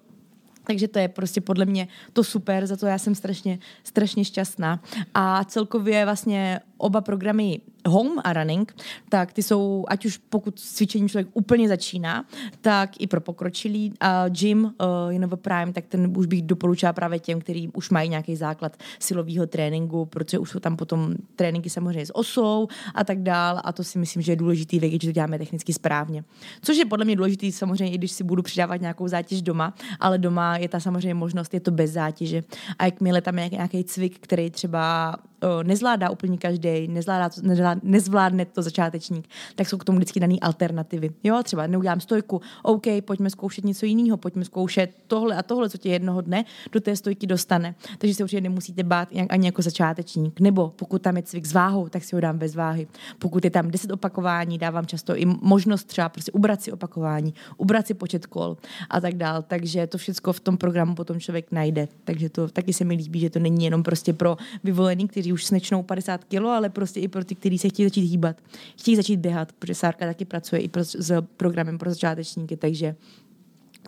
Takže to je prostě podle mě to super, za to já jsem strašně, strašně šťastná. A celkově vlastně oba programy Home a Running, tak ty jsou, ať už pokud cvičení člověk úplně začíná, tak i pro pokročilý a Gym, uh, Jenova Prime, tak ten už bych doporučila právě těm, kteří už mají nějaký základ silového tréninku, protože už jsou tam potom tréninky samozřejmě s osou a tak dál a to si myslím, že je důležitý vědět, že to děláme technicky správně. Což je podle mě důležitý samozřejmě, i když si budu přidávat nějakou zátěž doma, ale doma je ta samozřejmě možnost, je to bez zátěže. A jakmile tam je nějaký cvik, který třeba nezvládá úplně každý, nezvládá to, nezvládá, nezvládne to začátečník, tak jsou k tomu vždycky daný alternativy. Jo, třeba neudělám stojku, OK, pojďme zkoušet něco jiného, pojďme zkoušet tohle a tohle, co tě jednoho dne do té stojky dostane. Takže se určitě nemusíte bát ani jako začátečník. Nebo pokud tam je cvik s váhou, tak si ho dám bez váhy. Pokud je tam deset opakování, dávám často i možnost třeba prostě ubrat si opakování, ubrat si počet kol a tak dál. Takže to všechno v tom programu potom člověk najde. Takže to taky se mi líbí, že to není jenom prostě pro vyvolený, kteří už snečnou padesát kilo, ale prostě i pro ty, kteří se chtějí začít hýbat, chtějí začít běhat, protože Sárka taky pracuje i pro, s programem pro začátečníky, takže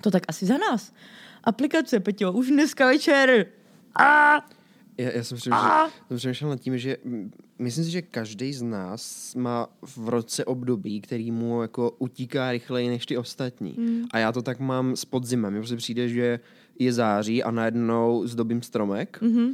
to tak asi za nás. Aplikace, Peťo, už dneska večer. A Já, já jsem přemýšlel nad tím, že myslím si, že každý z nás má v roce období, který mu jako utíká rychleji než ty ostatní. Mm. A já to tak mám s podzimem. Mně prostě přijde, že je září a najednou zdobím stromek. Mm-hmm.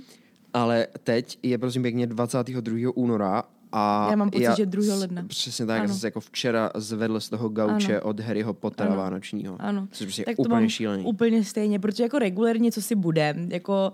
Ale teď je prosím pěkně dvacátého druhého února a já mám pocit, já, že druhého ledna. Přesně tak, ano. Já jsem se jako včera zvedl z toho gauče, ano, od Harryho Pottera, ano, vánočního. Ano. Což prostě tak je úplně šílený. Úplně stejně, protože jako regulérně, co si bude, jako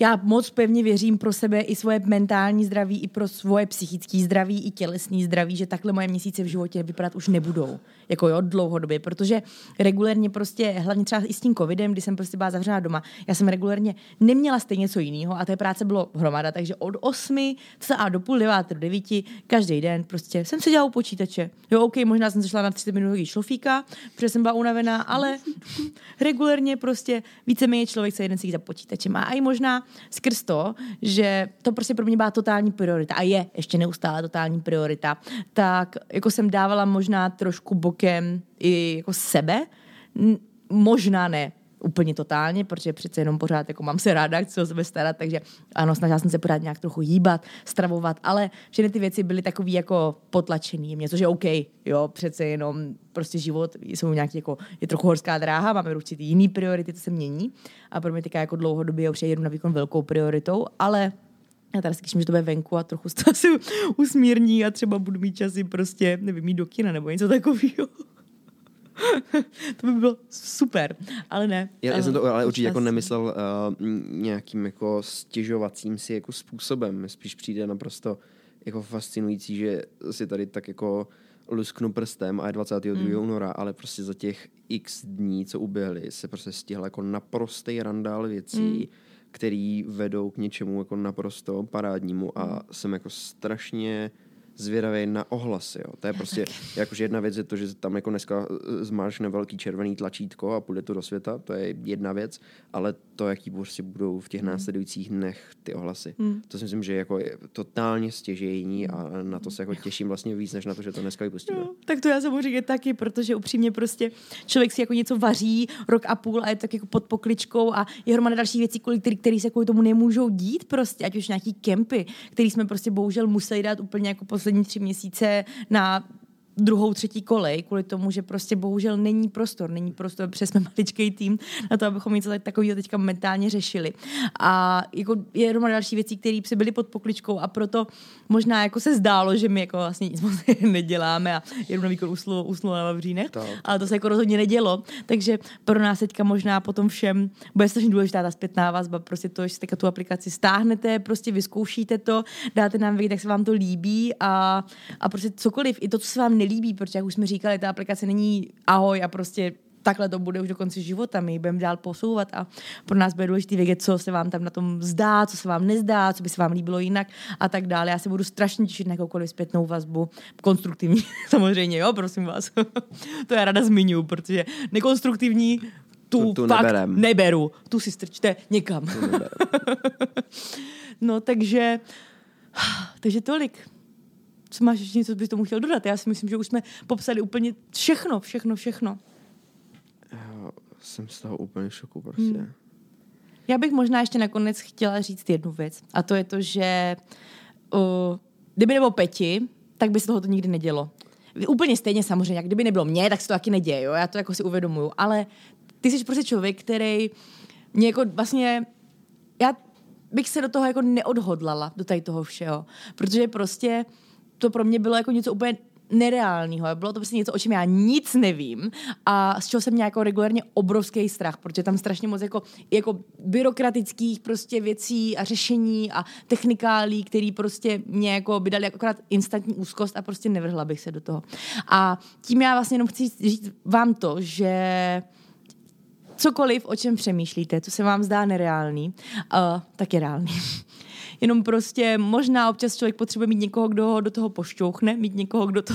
já moc pevně věřím pro sebe i svoje mentální zdraví, i pro svoje psychické zdraví, i tělesné zdraví, že takhle moje měsíce v životě vypadat už nebudou. Jako jo, dlouhodobě, protože regulérně prostě, hlavně třeba i s tím covidem, kdy jsem prostě byla zavřená doma, já jsem regulérně neměla stejně co jiného a té práce bylo hromada, takže od osmi a do půl deváté do devíti každý den prostě jsem seděla u počítače. Jo, OK, možná jsem zašla na třicet minutový šlofíka, protože jsem byla unavená, ale regulérně prostě víceméně člověk se jeden sedí za počítačem a i možná skrz to, že to prostě pro mě byla totální priorita a je ještě neustále totální priorita, tak jako jsem dávala možná trošku bokem i jako sebe, N- možná ne úplně totálně, protože přece jenom pořád jako mám se ráda, chci o sebe starat, takže ano, snažila jsem se pořád nějak trochu hýbat, stravovat, ale všechny ty věci byly takový jako potlačený mě, což je OK, jo, přece jenom prostě život, jsou nějaký jako, je trochu horská dráha, máme určitě jiný priority, to se mění a pro mě teďka jako dlouhodobě už jedu na výkon velkou prioritou, ale já tady si když mi, že to bude venku a trochu se asi usmírní a třeba budu mít časy prostě, nevím, jít do kina nebo něco takového. To by bylo super, ale ne. Já, já jsem to ale určitě jako nemyslel uh, nějakým jako stěžovacím si jako způsobem. Spíš přijde naprosto jako fascinující, že si tady tak jako lusknu prstem a je dvacátého druhého února, mm. ale prostě za těch x dní, co uběhly, se prostě stihl jako naprostej randál věcí, mm. který vedou k něčemu jako naprosto parádnímu a mm. jsem jako strašně zvědavý na ohlasy. Jo. To je prostě, jakože jedna věc je to, že tam jako dneska zmáš na velký červený tlačítko a půjde to do světa, to je jedna věc, ale to, jaký prostě budou v těch následujících dnech ty ohlasy. Mm. To si myslím, že jako je totálně stěžejní a na to se jako těším vlastně víc, než na to, že to dneska vypustíme. No, tak to já samozřejmě taky, protože upřímně prostě člověk si jako něco vaří rok a půl a je tak jako pod pokličkou a je hromada dalších věcí, které který se kvůli tomu nemůžou dít prostě, ať už nějaký kempy, který jsme prostě bohužel museli dát úplně jako poslední tři měsíce na druhou, třetí kolej, kvůli tomu, že prostě bohužel není prostor, není prostor, protože jsme maličkej tým na to, abychom něco takového teďka mentálně řešili. A jako je rovná další věcí, které byly pod pokličkou a proto možná jako se zdálo, že my jako vlastně nic moc neděláme a jedu na výkon uslu, uslu na Vavřínech, ale to se jako rozhodně nedělo, takže pro nás teďka možná potom všem bude strašně důležitá ta zpětná vazba, prostě to, že teďka tu aplikaci stáhnete, prostě vyzkoušíte to, dáte nám vědět, jak se vám to líbí a, a prostě cokoliv, i to, co se vám líbí, protože jak už jsme říkali, ta aplikace není ahoj a prostě takhle to bude už do konce života, my ji budeme dál posouvat a pro nás bude důležité vědět, co se vám tam na tom zdá, co se vám nezdá, co by se vám líbilo jinak a tak dále. Já se budu strašně těšit na jakoukoliv zpětnou vazbu, konstruktivní samozřejmě, jo, prosím vás. To já ráda zmiňuji, protože nekonstruktivní tu, tu, tu fakt neberem. neberu. Tu si strčte někam. No takže takže tolik. Co máš ještě něco, bys tomu chtěl dodat? Já si myslím, že už jsme popsali úplně všechno, všechno, všechno. Já jsem z toho úplně v šoku prostě. Hmm. Já bych možná ještě nakonec chtěla říct jednu věc. A to je to, že uh, kdyby nebylo Peti, tak by se toho to nikdy nedělo. Úplně stejně samozřejmě. Jak kdyby nebylo mě, tak se to taky neděje. Jo? Já to jako si uvědomuju. Ale ty jsi prostě člověk, který mě jako vlastně... Já bych se do toho jako neodhodlala, do tady toho všeho. Protože prostě... to pro mě bylo jako něco úplně nereálního. Bylo to prostě něco, o čem já nic nevím a z čeho jsem měla jako regulárně obrovský strach, protože tam strašně moc jako, jako byrokratických prostě věcí a řešení a technikálí, který prostě mě jako by dali akorát instantní úzkost a prostě nevrhla bych se do toho. A tím já vlastně jenom chci říct vám to, že cokoliv, o čem přemýšlíte, co se vám zdá nereálný, uh, tak je reálný. Jenom prostě možná občas člověk potřebuje mít někoho, kdo ho do toho pošťouchne, mít někoho, kdo to,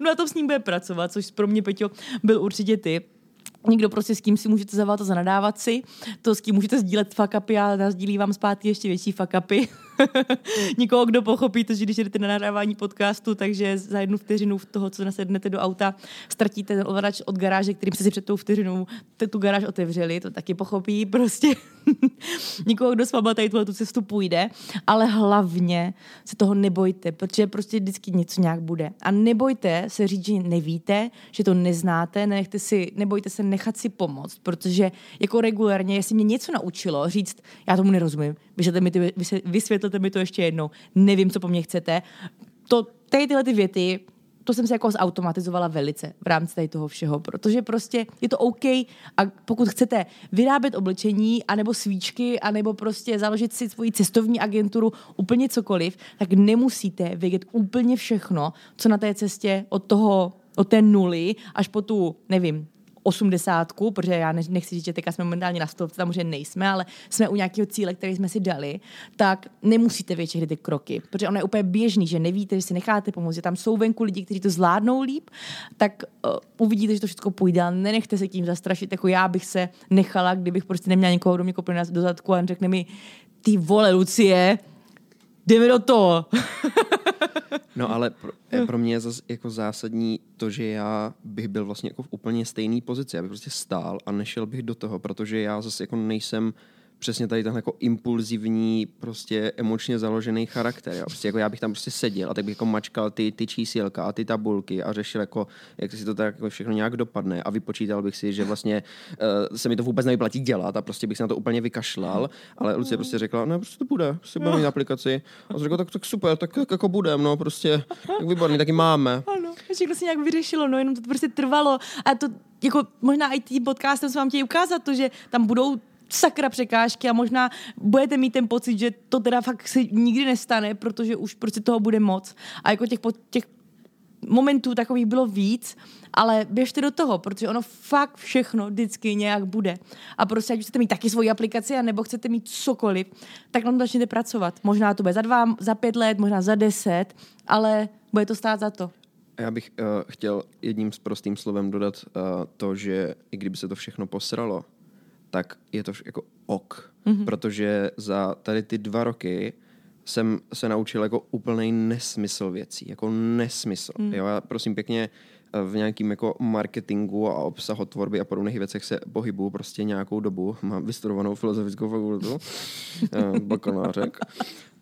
no a to s ním bude pracovat, což pro mě, Peťo, byl určitě ty. Někdo prostě, s kým si můžete zavolat a zanadávat si, to, s kým můžete sdílet fuck upy a nasdílí vám zpátky ještě větší fuck upy. Nikoho, kdo pochopí to, že když jdete na nahrávání podcastu, takže za jednu vteřinu toho, co nasednete do auta, ztratíte ten ovladač od garáže, kterým jste si před tou vteřinou tu garáž otevřeli, to taky pochopí prostě. Nikoho, kdo s váma tady tuhle tu cestu půjde, ale hlavně se toho nebojte, protože prostě vždycky něco nějak bude. A nebojte se říct, že nevíte, že to neznáte, nenechte si, nebojte se nechat si pomoct, protože jako regulárně, jestli mě něco naučilo říct, já tomu nerozumím, vysvětlete mi to ještě jednou, nevím, co po mně chcete, to, tady tyhle ty věty, to jsem se jako zautomatizovala velice v rámci tady toho všeho, protože prostě je to OK a pokud chcete vyrábět oblečení, anebo svíčky, anebo prostě založit si svoji cestovní agenturu, úplně cokoliv, tak nemusíte vědět úplně všechno, co na té cestě od toho, od té nuly až po tu, nevím, osmdesátku, protože já nechci říct, že teďka jsme momentálně na stovce, samozřejmě nejsme, ale jsme u nějakého cíle, který jsme si dali, tak nemusíte vědět všechny ty kroky, protože ono je úplně běžný, že nevíte, že si necháte pomoct, že tam jsou venku lidi, kteří to zvládnou líp, tak uh, uvidíte, že to všechno půjde, ale nenechte se tím zastrašit, jako já bych se nechala, kdybych prostě neměla někoho, kdo mě kopl na dozadku a řekne mi, ty vole, Lucie, jdeme do toho. No ale pro, pro mě je zase jako zásadní to, že já bych byl vlastně jako v úplně stejné pozici. Já bych prostě stál a nešel bych do toho, protože já zase jako nejsem přesně tady tenhle jako impulzivní, prostě emočně založený charakter. Já, prostě jako já bych tam prostě seděl a tak bych jako mačkal ty, ty čísilka a ty tabulky a řešil jako, jak si to tak jako všechno nějak dopadne a vypočítal bych si, že vlastně uh, se mi to vůbec nevyplatí dělat a prostě bych se na to úplně vykašlal, ale Lucie prostě řekla, ne, prostě to bude, prostě budeme mít aplikaci. A řekla, tak, tak super, tak, tak jako budeme, no prostě, tak výborný, taky máme. Ano, všechno se nějak vyřešilo, no jenom to prostě trvalo a to jako možná i tím podcastem se vám chtějí ukázat to, že tam budou sakra překážky a možná budete mít ten pocit, že to teda fakt se nikdy nestane, protože už prostě toho bude moc. A jako těch, po, těch momentů takových bylo víc, ale běžte do toho, protože ono fakt všechno vždycky nějak bude. A prostě, ať chcete mít taky svoji aplikaci, anebo chcete mít cokoliv, tak na to začněte pracovat. Možná to bude za dva, za pět let, možná za deset, ale bude to stát za to. Já bych uh, chtěl jedním z prostým slovem dodat uh, to, že i kdyby se to všechno posralo, tak je to vš- jako ok. Mm-hmm. Protože za tady ty dva roky jsem se naučil jako úplnej nesmysl věcí. Jako nesmysl. Mm. Jo, já prosím pěkně v nějakým jako marketingu a obsahotvorbě a podobných věcech se pohybuju prostě nějakou dobu. Mám vystudovanou filozofickou fakultu, bakalářek.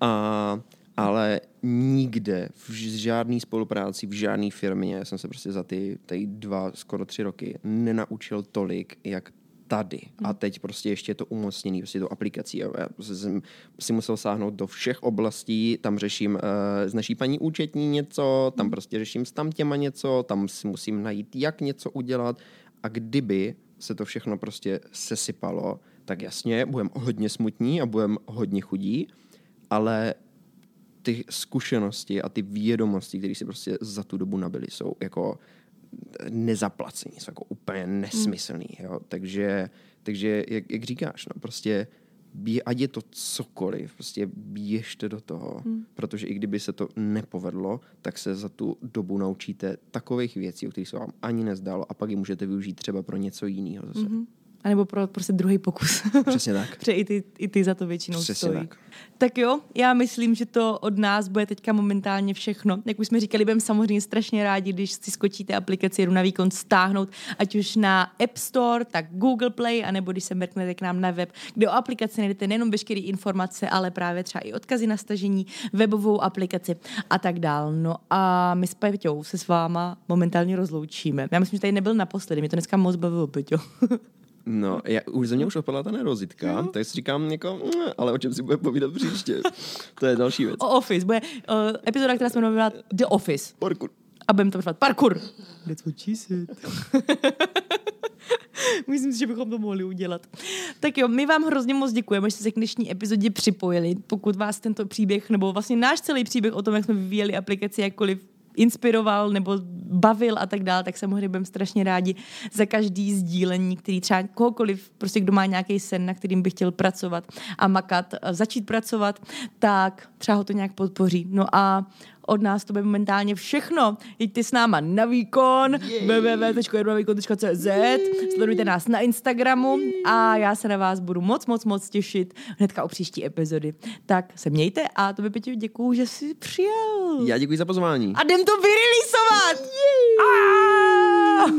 A, ale nikde, v žádný spolupráci, v žádný firmě jsem se prostě za ty tady dva, skoro tři roky nenaučil tolik, jak tady. A teď prostě ještě je to umocněný prostě to aplikací. Já jsem si musel sáhnout do všech oblastí, tam řeším uh, s naší paní účetní něco, tam prostě řeším s tam těma něco, tam si musím najít, jak něco udělat. A kdyby se to všechno prostě sesypalo, tak jasně, budem hodně smutní a budem hodně chudí, ale ty zkušenosti a ty vědomosti, které si prostě za tu dobu nabili, jsou jako nezaplacení, jsou jako úplně nesmyslný, jo? Takže, takže jak, jak říkáš, no, prostě bě, ať je to cokoliv, prostě běžte do toho, hmm. protože i kdyby se to nepovedlo, tak se za tu dobu naučíte takových věcí, o kterých se vám ani nezdálo a pak je můžete využít třeba pro něco jiného zase. Hmm. A nebo pro prostě druhý pokus. Přesně tak. Protože i ty, i ty za to většinou Přesně stojí. Tak. tak jo, já myslím, že to od nás bude teďka momentálně všechno. Jak už jsme říkali, budeme samozřejmě strašně rádi, když si skočíte aplikaci Jedu na výkon stáhnout, ať už na App Store, tak Google Play, anebo když se mrknete k nám na web, kde o aplikaci najdete nejenom veškeré informace, ale právě třeba i odkazy na stažení, webovou aplikaci a tak dál. No a my s Peťou se s váma momentálně rozloučíme. Já myslím, že tady nebyl naposledy, mě to dneska moc bavilo, Peťo. No, já, už ze mě už odpadla ta nerozitka, tak si říkám jako, ale o čem si bude povídat příště? To je další věc. O Office, bude uh, epizoda, která se jmenovala The Office. Parkour. A budeme tam říkat parkour. That's what she said. Myslím si, že bychom to mohli udělat. Tak jo, my vám hrozně moc děkujeme, že jste se k dnešní epizodě připojili. Pokud vás tento příběh, nebo vlastně náš celý příběh o tom, jak jsme vyvíjeli aplikaci, jakkoliv inspiroval nebo bavil a tak dále, tak samozřejmě budeme strašně rádi za každý sdílení, který třeba kohokoliv, prostě kdo má nějaký sen, na kterým by chtěl pracovat a makat, začít pracovat, tak třeba ho to nějak podpoří. No a od nás to bude momentálně všechno. Jeďte s náma na výkon, w w w tečka jedunavýkon tečka cz, sledujte nás na Instagramu a já se na vás budu moc, moc, moc těšit hnedka o příští epizody. Tak se mějte a tobě, Petě, děkuju, že jsi přijel. Já děkuji za pozvání. A jdem to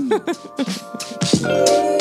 vyreleasovat!